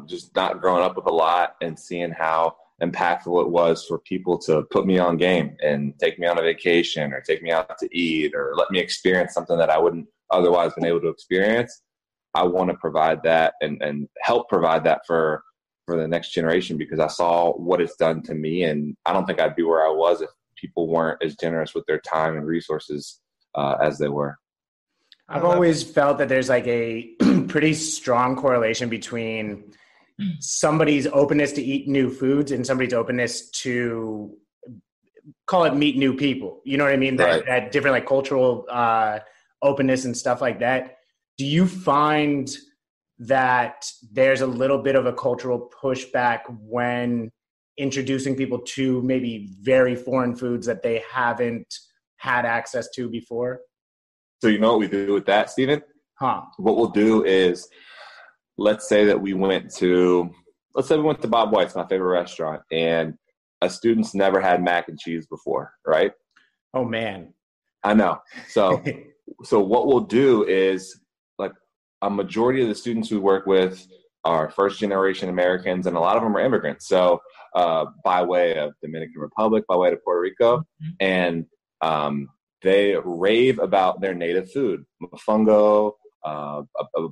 Just not growing up with a lot and seeing how impactful it was for people to put me on game and take me on a vacation or take me out to eat or let me experience something that I wouldn't otherwise been able to experience. I want to provide that and help provide that for the next generation, because I saw what it's done to me, and I don't think I'd be where I was if people weren't as generous with their time and resources as they were. I've always felt that there's like a pretty strong correlation between somebody's openness to eat new foods and somebody's openness to call it meet new people. You know what I mean? Right. That different like cultural openness and stuff like that. Do you find that there's a little bit of a cultural pushback when introducing people to maybe very foreign foods that they haven't had access to before? So you know what we do with that, Stephen? Huh? What we'll do is, let's say we went to Bob White's, my favorite restaurant, and a student's never had mac and cheese before, right? Oh man, I know. So so what we'll do is, like, a majority of the students we work with are first-generation Americans, and a lot of them are immigrants. So by way of Dominican Republic, by way of Puerto Rico, mm-hmm. and they rave about their native food, mofongo, a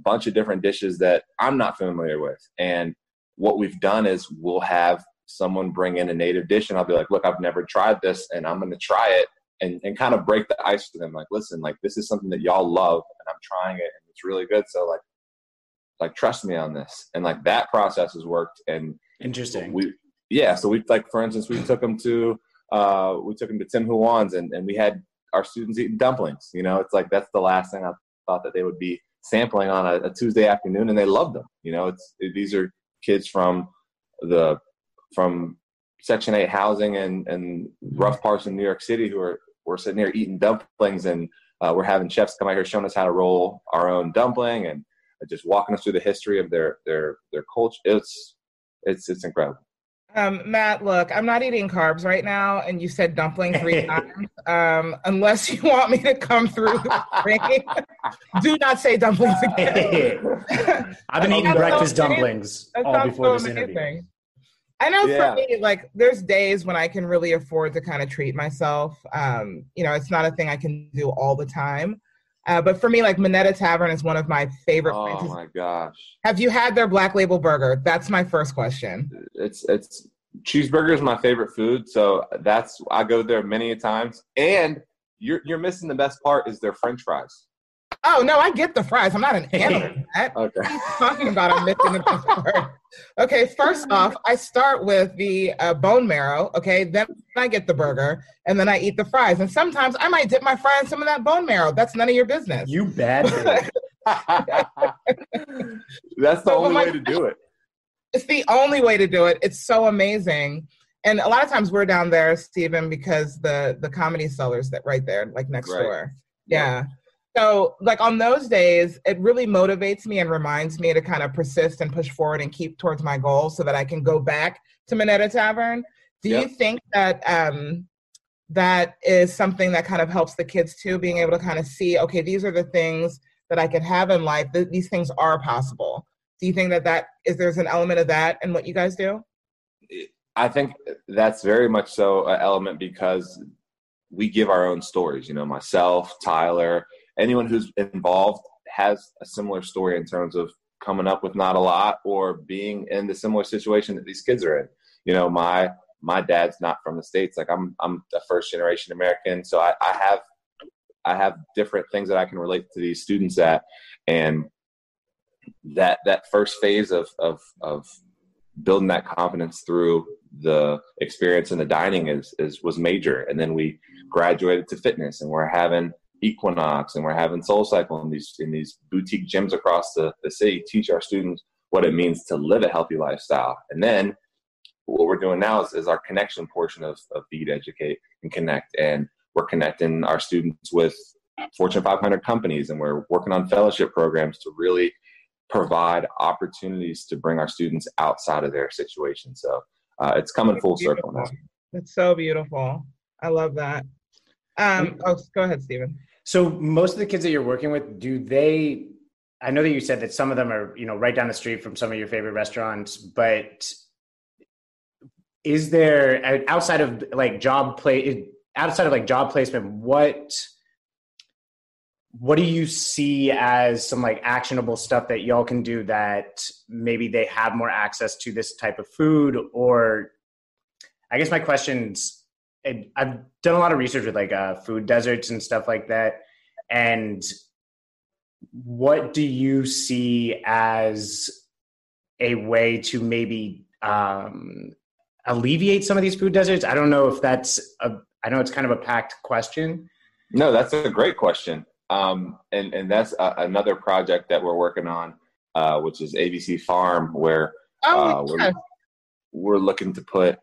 bunch of different dishes that I'm not familiar with. And what we've done is we'll have someone bring in a native dish, and I'll be like, look, I've never tried this, and I'm going to try it. And kind of break the ice for them. Like, listen, like, this is something that y'all love, and I'm trying it, and it's really good. So like trust me on this. And like that process has worked. And interesting. So we, like, for instance, we took them to Tim Ho Wan's, and we had our students eating dumplings. You know, it's like that's the last thing I thought that they would be sampling on a Tuesday afternoon, and they loved them. You know, these are kids from Section 8 housing and rough parts of New York City who are. We're sitting here eating dumplings, and we're having chefs come out here showing us how to roll our own dumpling, and just walking us through the history of their culture. It's incredible. Matt, look, I'm not eating carbs right now, and you said dumpling 3 times. Unless you want me to come through, do not say dumplings again. I've been eating breakfast dumplings all before this interview. I know for me, like, there's days when I can really afford to kind of treat myself. You know, it's not a thing I can do all the time. But for me, like, Minetta Tavern is one of my favorite places. Oh, my gosh. Have you had their Black Label Burger? That's my first question. It's cheeseburger is my favorite food, so I go there many a times. And you're missing the best part is their French fries. Oh, no, I get the fries. I'm not an animal. Okay. What are you talking about? I'm missing the best part. Okay, first off, I start with the bone marrow, okay? Then I get the burger, and then I eat the fries. And sometimes I might dip my fry in some of that bone marrow. That's none of your business. You bad bitch. That's the only way to do it. It's the only way to do it. It's so amazing. And a lot of times we're down there, Stephen, because the comedy seller's that right there, like next door. Yeah. So, like, on those days, it really motivates me and reminds me to kind of persist and push forward and keep towards my goals so that I can go back to Minetta Tavern. Do you think that that is something that kind of helps the kids, too, being able to kind of see, okay, these are the things that I could have in life. These things are possible. Do you think there's an element of that in what you guys do? I think that's very much so an element, because we give our own stories. You know, myself, Tyler, anyone who's involved has a similar story in terms of coming up with not a lot or being in the similar situation that these kids are in. You know, my dad's not from the States. Like, I'm a first generation American. So I have different things that I can relate to these students at. And that first phase of building that confidence through the experience in the dining was major. And then we graduated to fitness, and we're having Equinox, and we're having Soul Cycle in these boutique gyms across the city, teach our students what it means to live a healthy lifestyle. And then what we're doing now is our connection portion of Feed, Educate, and Connect. And we're connecting our students with Fortune 500 companies, and we're working on fellowship programs to really provide opportunities to bring our students outside of their situation. So it's coming full circle now. That's so beautiful. I love that. Go ahead, Stephen. So most of the kids that you're working with, I know that you said that some of them are, right down the street from some of your favorite restaurants, but is there, outside of job placement, what do you see as some actionable stuff that y'all can do that maybe they have more access to this type of food? Or I guess my question's, I've done a lot of research with food deserts and stuff like that. And what do you see as a way to maybe alleviate some of these food deserts? I don't know if I know it's kind of a packed question. No, that's a great question. And that's another project that we're working on, which is ABC Farm, where we're looking to put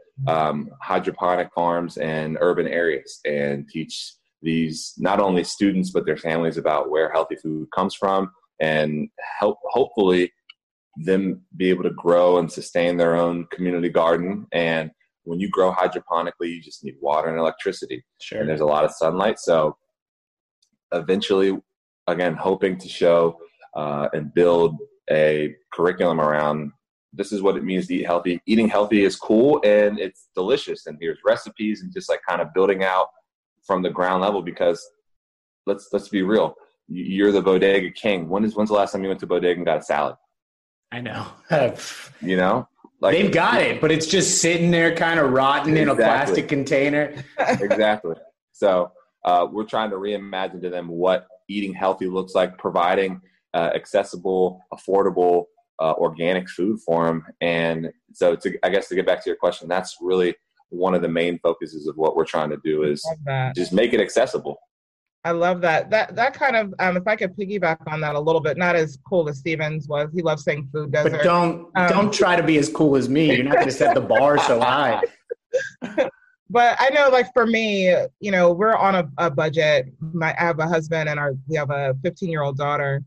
hydroponic farms in urban areas and teach these not only students but their families about where healthy food comes from, and help hopefully them be able to grow and sustain their own community garden. And when you grow hydroponically, you just need water and electricity. Sure. And there's a lot of sunlight. So eventually, again, hoping to show and build a curriculum around this is what it means to eat healthy. Eating healthy is cool and it's delicious, and here's recipes, and just kind of building out from the ground level, because let's be real. You're the bodega king. When's the last time you went to bodega and got a salad? I know. They've got it, but it's just sitting there kind of rotten in a plastic container. Exactly. So we're trying to reimagine to them what eating healthy looks like, providing accessible, affordable, organic food for them. And so to get back to your question, that's really one of the main focuses of what we're trying to do, is just make it accessible. I love that. That kind of, if I could piggyback on that a little bit, not as cool as Stephen's was. He loves saying food desert. But don't try to be as cool as me. You're not going to set the bar so high. But I know, for me, we're on a budget. I have a husband and we have a 15-year-old daughter.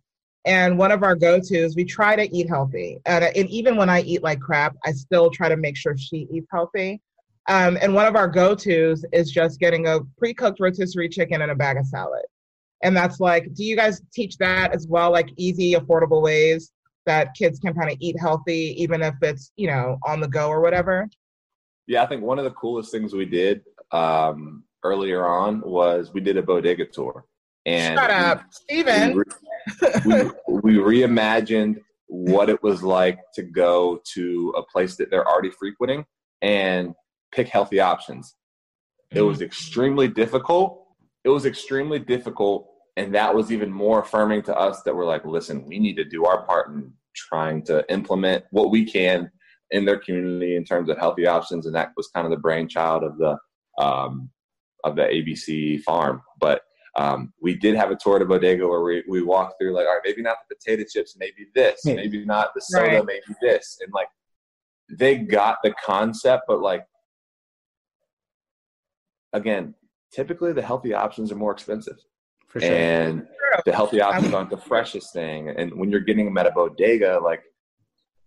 And one of our go-tos, we try to eat healthy. And even when I eat like crap, I still try to make sure she eats healthy. And one of our go-tos is just getting a pre-cooked rotisserie chicken and a bag of salad. And that's do you guys teach that as well? Easy, affordable ways that kids can kind of eat healthy, even if it's, on the go or whatever? Yeah, I think one of the coolest things we did earlier on was we did a bodega tour. And shut up, Stephen. We reimagined what it was like to go to a place that they're already frequenting and pick healthy options. It was extremely difficult. And that was even more affirming to us that we're listen, we need to do our part in trying to implement what we can in their community in terms of healthy options. And that was kind of the brainchild of the ABC Farm. But we did have a tour to bodega where we walked through all right, maybe not the potato chips, maybe this, maybe not the soda, right. Maybe this. And they got the concept, but again, typically the healthy options are more expensive. For sure. And the healthy options aren't the freshest thing. And when you're getting them at a bodega,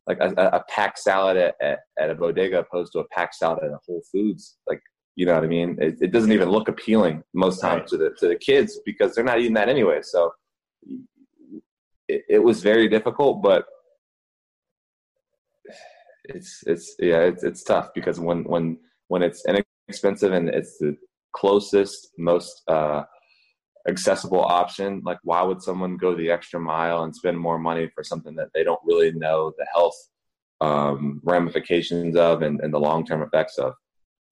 a packed salad at a bodega opposed to a packed salad at a Whole Foods, you know what I mean? It doesn't even look appealing most times to the kids, because they're not eating that anyway. So it was very difficult, but it's tough, because when it's inexpensive and it's the closest, most accessible option, why would someone go the extra mile and spend more money for something that they don't really know the health ramifications of and the long-term effects of?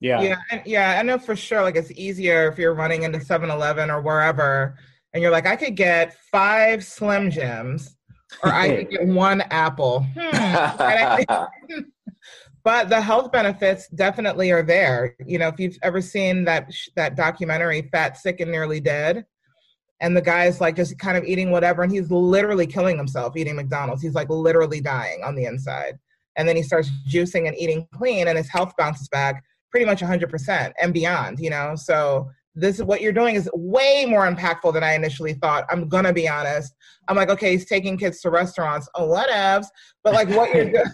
Yeah. I know for sure, it's easier if you're running into 7-Eleven or wherever, and you're I could get 5 Slim Jims, or I could get 1 apple. But the health benefits definitely are there. You know, if you've ever seen that documentary, Fat, Sick, and Nearly Dead, and the guy's like just kind of eating whatever, and he's literally killing himself eating McDonald's. He's like literally dying on the inside. And then he starts juicing and eating clean, and his health bounces back pretty much 100% and beyond, you know? So this is what you're doing is way more impactful than I initially thought. I'm going to be honest. I'm like, okay, he's taking kids to restaurants. Oh, whatevs. But like what you're doing,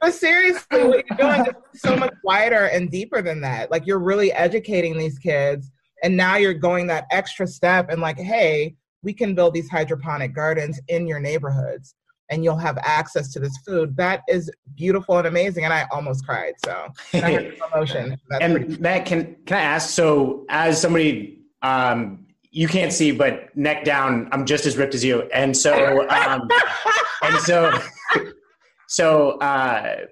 but seriously, what you're doing is so much wider and deeper than that. Like you're really educating these kids, and now you're going that extra step and like, hey, we can build these hydroponic gardens in your neighborhoods, and you'll have access to this food. That is beautiful and amazing. And I almost cried. So and I had emotion. And Matt, can I ask, so as somebody, you can't see, but neck down, I'm just as ripped as you. And so, so I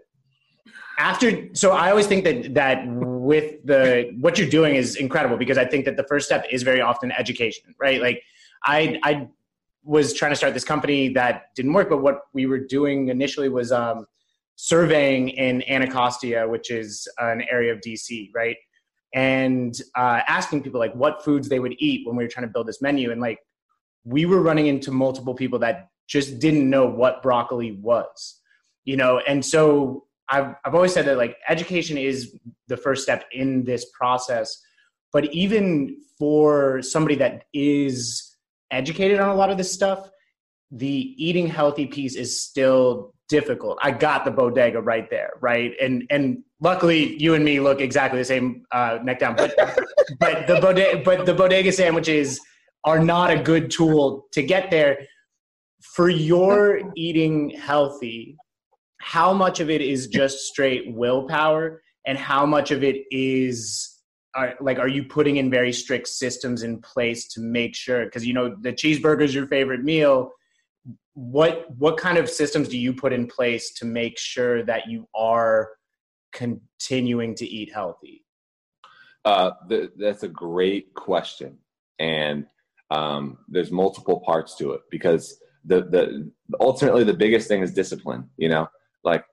always think that with what you're doing is incredible, because I think that the first step is very often education, right? Like I was trying to start this company that didn't work, but what we were doing initially was surveying in Anacostia, which is an area of DC, right? And asking people like what foods they would eat when we were trying to build this menu. And like we were running into multiple people that just didn't know what broccoli was, you know? And so I've always said that like education is the first step in this process, but even for somebody that is educated on a lot of this stuff, the eating healthy piece is still difficult. I got the bodega right there, right? And luckily you and me look exactly the same neck down, but the bodega sandwiches are not a good tool to get there. For your eating healthy, how much of it is just straight willpower, and how much of it is are you putting in very strict systems in place to make sure, because you know the cheeseburger is your favorite meal, what kind of systems do you put in place to make sure that you are continuing to eat healthy? That's a great question, and there's multiple parts to it, because the ultimately the biggest thing is discipline. You know, like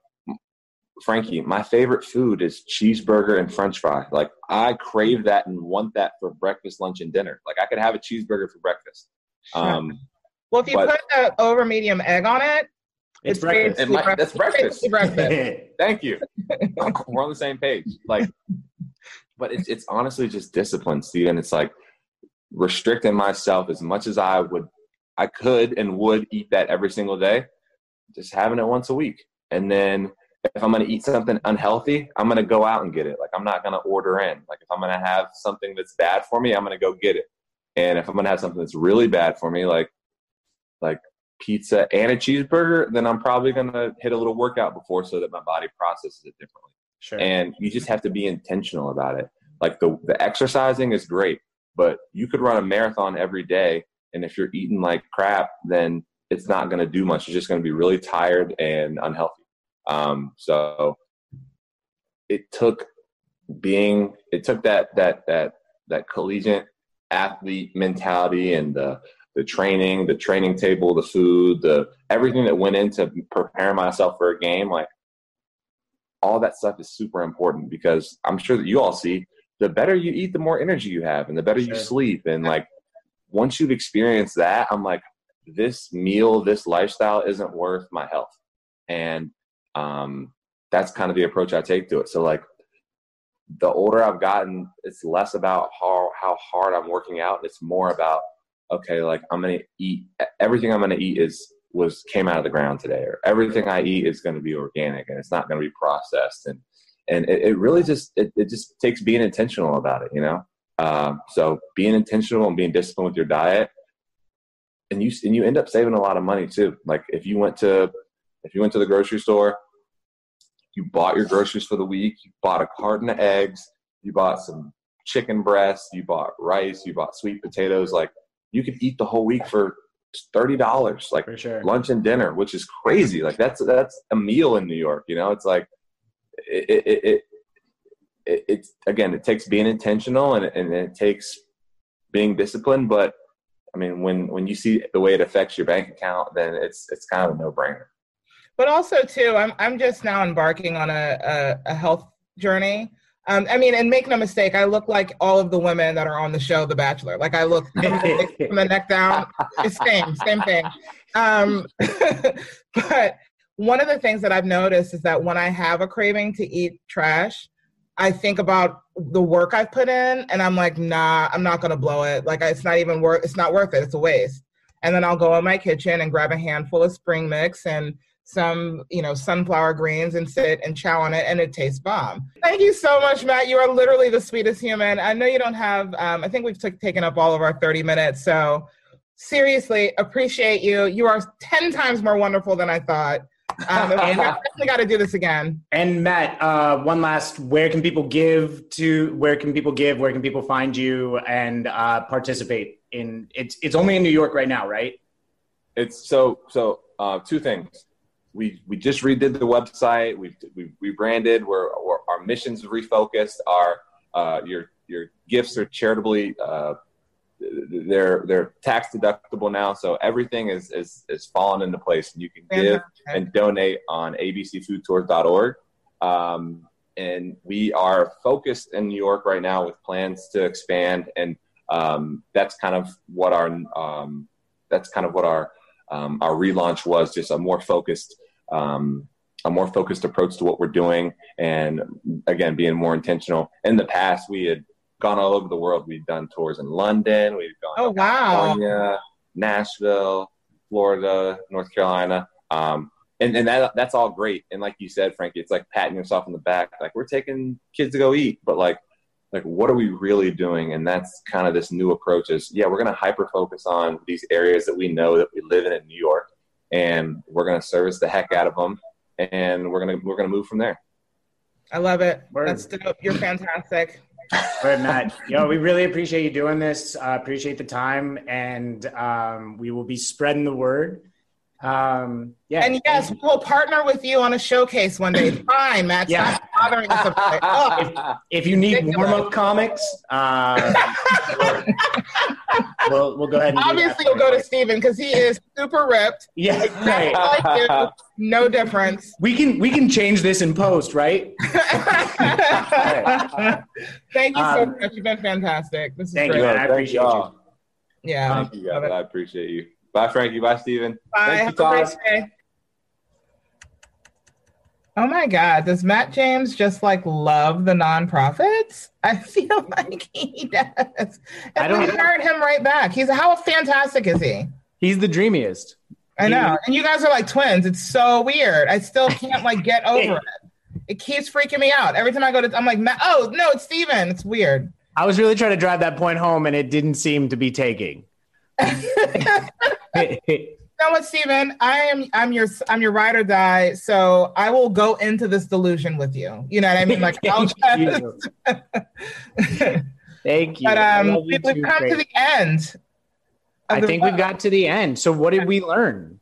Franqi, my favorite food is cheeseburger and french fry. Like I crave that and want that for breakfast, lunch, and dinner. Like I could have a cheeseburger for breakfast. Well, if you put the over medium egg on it, it's breakfast. That's breakfast. Thank you. We're on the same page. Like, but it's honestly just discipline, Stephen. It's like restricting myself as much as I could and would eat that every single day, just having it once a week. And then if I'm going to eat something unhealthy, I'm going to go out and get it. Like, I'm not going to order in. Like, if I'm going to have something that's bad for me, I'm going to go get it. And if I'm going to have something that's really bad for me, like pizza and a cheeseburger, then I'm probably going to hit a little workout before so that my body processes it differently. Sure. And you just have to be intentional about it. Like, the exercising is great, but you could run a marathon every day, and if you're eating like crap, then it's not going to do much. You're just going to be really tired and unhealthy. So it took that collegiate athlete mentality and the training table, the food, everything that went into preparing myself for a game. Like all that stuff is super important, because I'm sure that you all see, the better you eat, the more energy you have, and the better you sleep. And like, once you've experienced that, I'm like, this meal, this lifestyle isn't worth my health. And that's kind of the approach I take to it. So like the older I've gotten, it's less about how hard I'm working out. It's more about, okay, like I'm going to eat, everything I'm going to eat came out of the ground today, or everything I eat is going to be organic and it's not going to be processed. And it really just, it just takes being intentional about it, you know? So being intentional and being disciplined with your diet, and you end up saving a lot of money too. Like if you went to the grocery store, you bought your groceries for the week, you bought a carton of eggs, you bought some chicken breasts, you bought rice, you bought sweet potatoes, like you could eat the whole week for $30, like for sure. Lunch and dinner, which is crazy. Like that's a meal in New York, you know? It's like, it's again, it takes being intentional and it takes being disciplined. But I mean, when you see the way it affects your bank account, then it's kind of a no brainer. But also too, I'm just now embarking on a health journey. I mean, and make no mistake, I look like all of the women that are on the show, The Bachelor. Like I look from the neck down. It's same thing. But one of the things that I've noticed is that when I have a craving to eat trash, I think about the work I've put in and I'm like, nah, I'm not going to blow it. Like it's not worth it. It's a waste. And then I'll go in my kitchen and grab a handful of spring mix and some, sunflower greens and sit and chow on it, and it tastes bomb. Thank you so much, Matt. You are literally the sweetest human. I know you don't have, I think we've taken up all of our 30 minutes. So seriously, appreciate you. You are 10 times more wonderful than I thought. I definitely got to do this again. And Matt, one last, where can people find you and participate in, it's only in New York right now, right? It's so two things. We just redid the website. We rebranded. We're our missions refocused. Our your gifts are charitably they're tax deductible now. So everything is fallen into place, and you can give and donate on abcfoodtours.org. And we are focused in New York right now with plans to expand, and that's kind of what our relaunch was, just a more focused approach to what we're doing. And again, being more intentional. In the past, we had gone all over the world. We'd done tours in London. We've gone to California, Nashville, Florida, North Carolina. And that's all great. And like you said, Franqi, it's like patting yourself on the back. Like, we're taking kids to go eat, but like what are we really doing? And that's kind of this new approach is, we're going to hyper-focus on these areas that we know that we live in New York, and we're going to service the heck out of them. And we're going to move from there. I love it. Word. That's dope. You're fantastic. Word, Matt. We really appreciate you doing this. Appreciate the time. And we will be spreading the word. And yes, we'll partner with you on a showcase one day. Fine, Matt. Yeah. Stop bothering us about it. Oh, if you need warm-up comics, we'll go ahead and obviously you'll go to Stephen because he is super ripped. Yeah, right. Like you, no difference. We can change this in post, right? Thank you so much. You've been fantastic. This is thank great. You. Man. I appreciate you. Yeah. Thank you, guys. I appreciate you. Bye, Franqi. Bye, Stephen. Bye. Have a great day. Oh my God, does Matt James just love the Non Prophets? I feel like he does. And we heard him right back. How fantastic is he? He's the dreamiest. I know. And you guys are like twins. It's so weird. I still can't get over it. It keeps freaking me out. Every time I go to, I'm like, oh no, it's Stephen. It's weird. I was really trying to drive that point home, and it didn't seem to be taking. You know what, Stephen? I'm your ride or die. So I will go into this delusion with you. You know what I mean? I'll just... Thank you. But we've come to the end. I think we've got to the end. So what did we learn?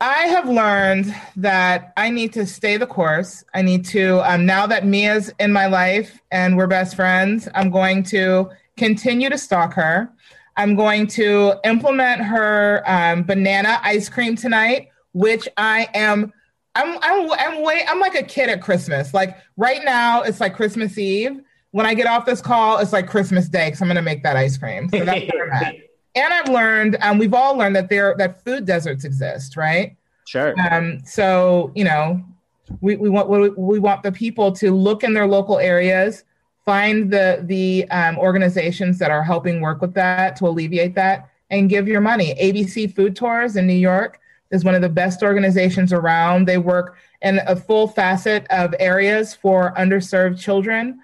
I have learned that I need to stay the course. I need to now that Mia's in my life and we're best friends, I'm going to continue to stalk her. I'm going to implement her banana ice cream tonight, which I'm like a kid at Christmas. Right now, it's Christmas Eve. When I get off this call, it's Christmas Day because I'm going to make that ice cream. So that's where I'm at. And I've learned, we've all learned that food deserts exist, right? Sure. So we want the people to look in their local areas. Find the organizations that are helping work with that to alleviate that, and give your money. ABC Food Tours in New York is one of the best organizations around. They work in a full facet of areas for underserved children,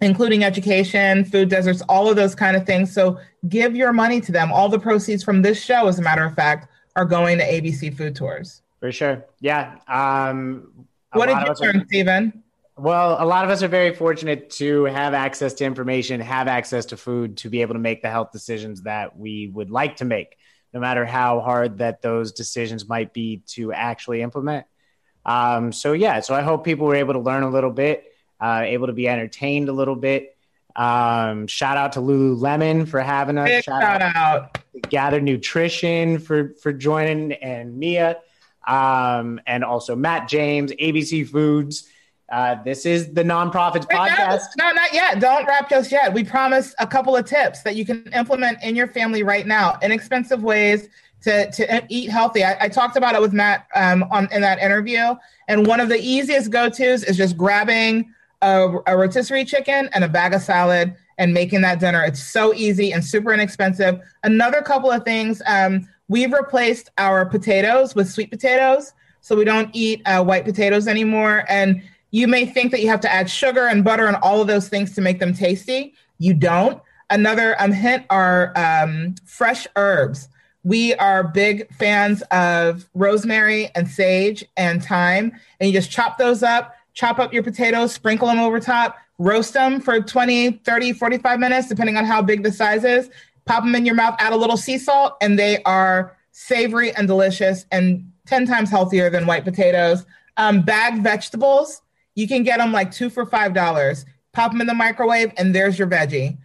including education, food deserts, all of those kind of things. So give your money to them. All the proceeds from this show, as a matter of fact, are going to ABC Food Tours. For sure. Yeah. What did you learn, Stephen? Well, a lot of us are very fortunate to have access to information, have access to food, to be able to make the health decisions that we would like to make, no matter how hard that those decisions might be to actually implement. So I hope people were able to learn a little bit, able to be entertained a little bit. Shout out to Lululemon for having us. Big shout out to Gathered Nutrition for joining, and Mia. and also Matt James, ABC Foods. This is the Non Prophets podcast. No, not yet. Don't wrap just yet. We promised a couple of tips that you can implement in your family right now, inexpensive ways to eat healthy. I talked about it with Matt in that interview, and one of the easiest go-tos is just grabbing a rotisserie chicken and a bag of salad and making that dinner. It's so easy and super inexpensive. Another couple of things, we've replaced our potatoes with sweet potatoes, so we don't eat white potatoes anymore. And you may think that you have to add sugar and butter and all of those things to make them tasty. You don't. Another hint are fresh herbs. We are big fans of rosemary and sage and thyme, and you just chop those up, chop up your potatoes, sprinkle them over top, roast them for 20, 30, 45 minutes, depending on how big the size is. Pop them in your mouth, add a little sea salt, and they are savory and delicious and 10 times healthier than white potatoes. Bagged vegetables, you can get them like 2 for $5. Pop them in the microwave, and there's your veggie.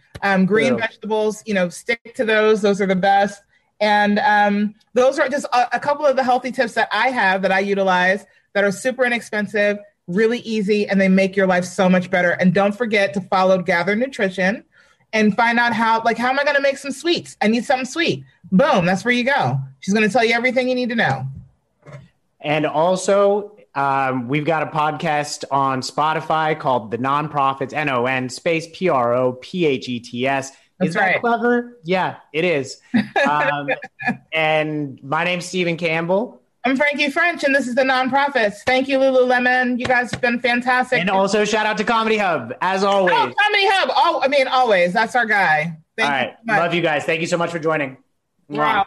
Green vegetables, stick to those. Those are the best. And those are just a couple of the healthy tips that I have that I utilize that are super inexpensive, really easy, and they make your life so much better. And don't forget to follow Gathered Nutrition and find out how am I going to make some sweets? I need something sweet. Boom, that's where you go. She's going to tell you everything you need to know. And also, we've got a podcast on Spotify called The Non Prophets, NON PROPHETS. That's is right. That clever? Yeah, it is. And my name's Stephen Campbell. I'm Franqi French, and this is The Non Prophets. Thank you, Lululemon. You guys have been fantastic. And also, shout out to Comedy Hub, as always. Oh, Comedy Hub. Always. That's our guy. Thank you so much. Love you guys. Thank you so much for joining. Wow.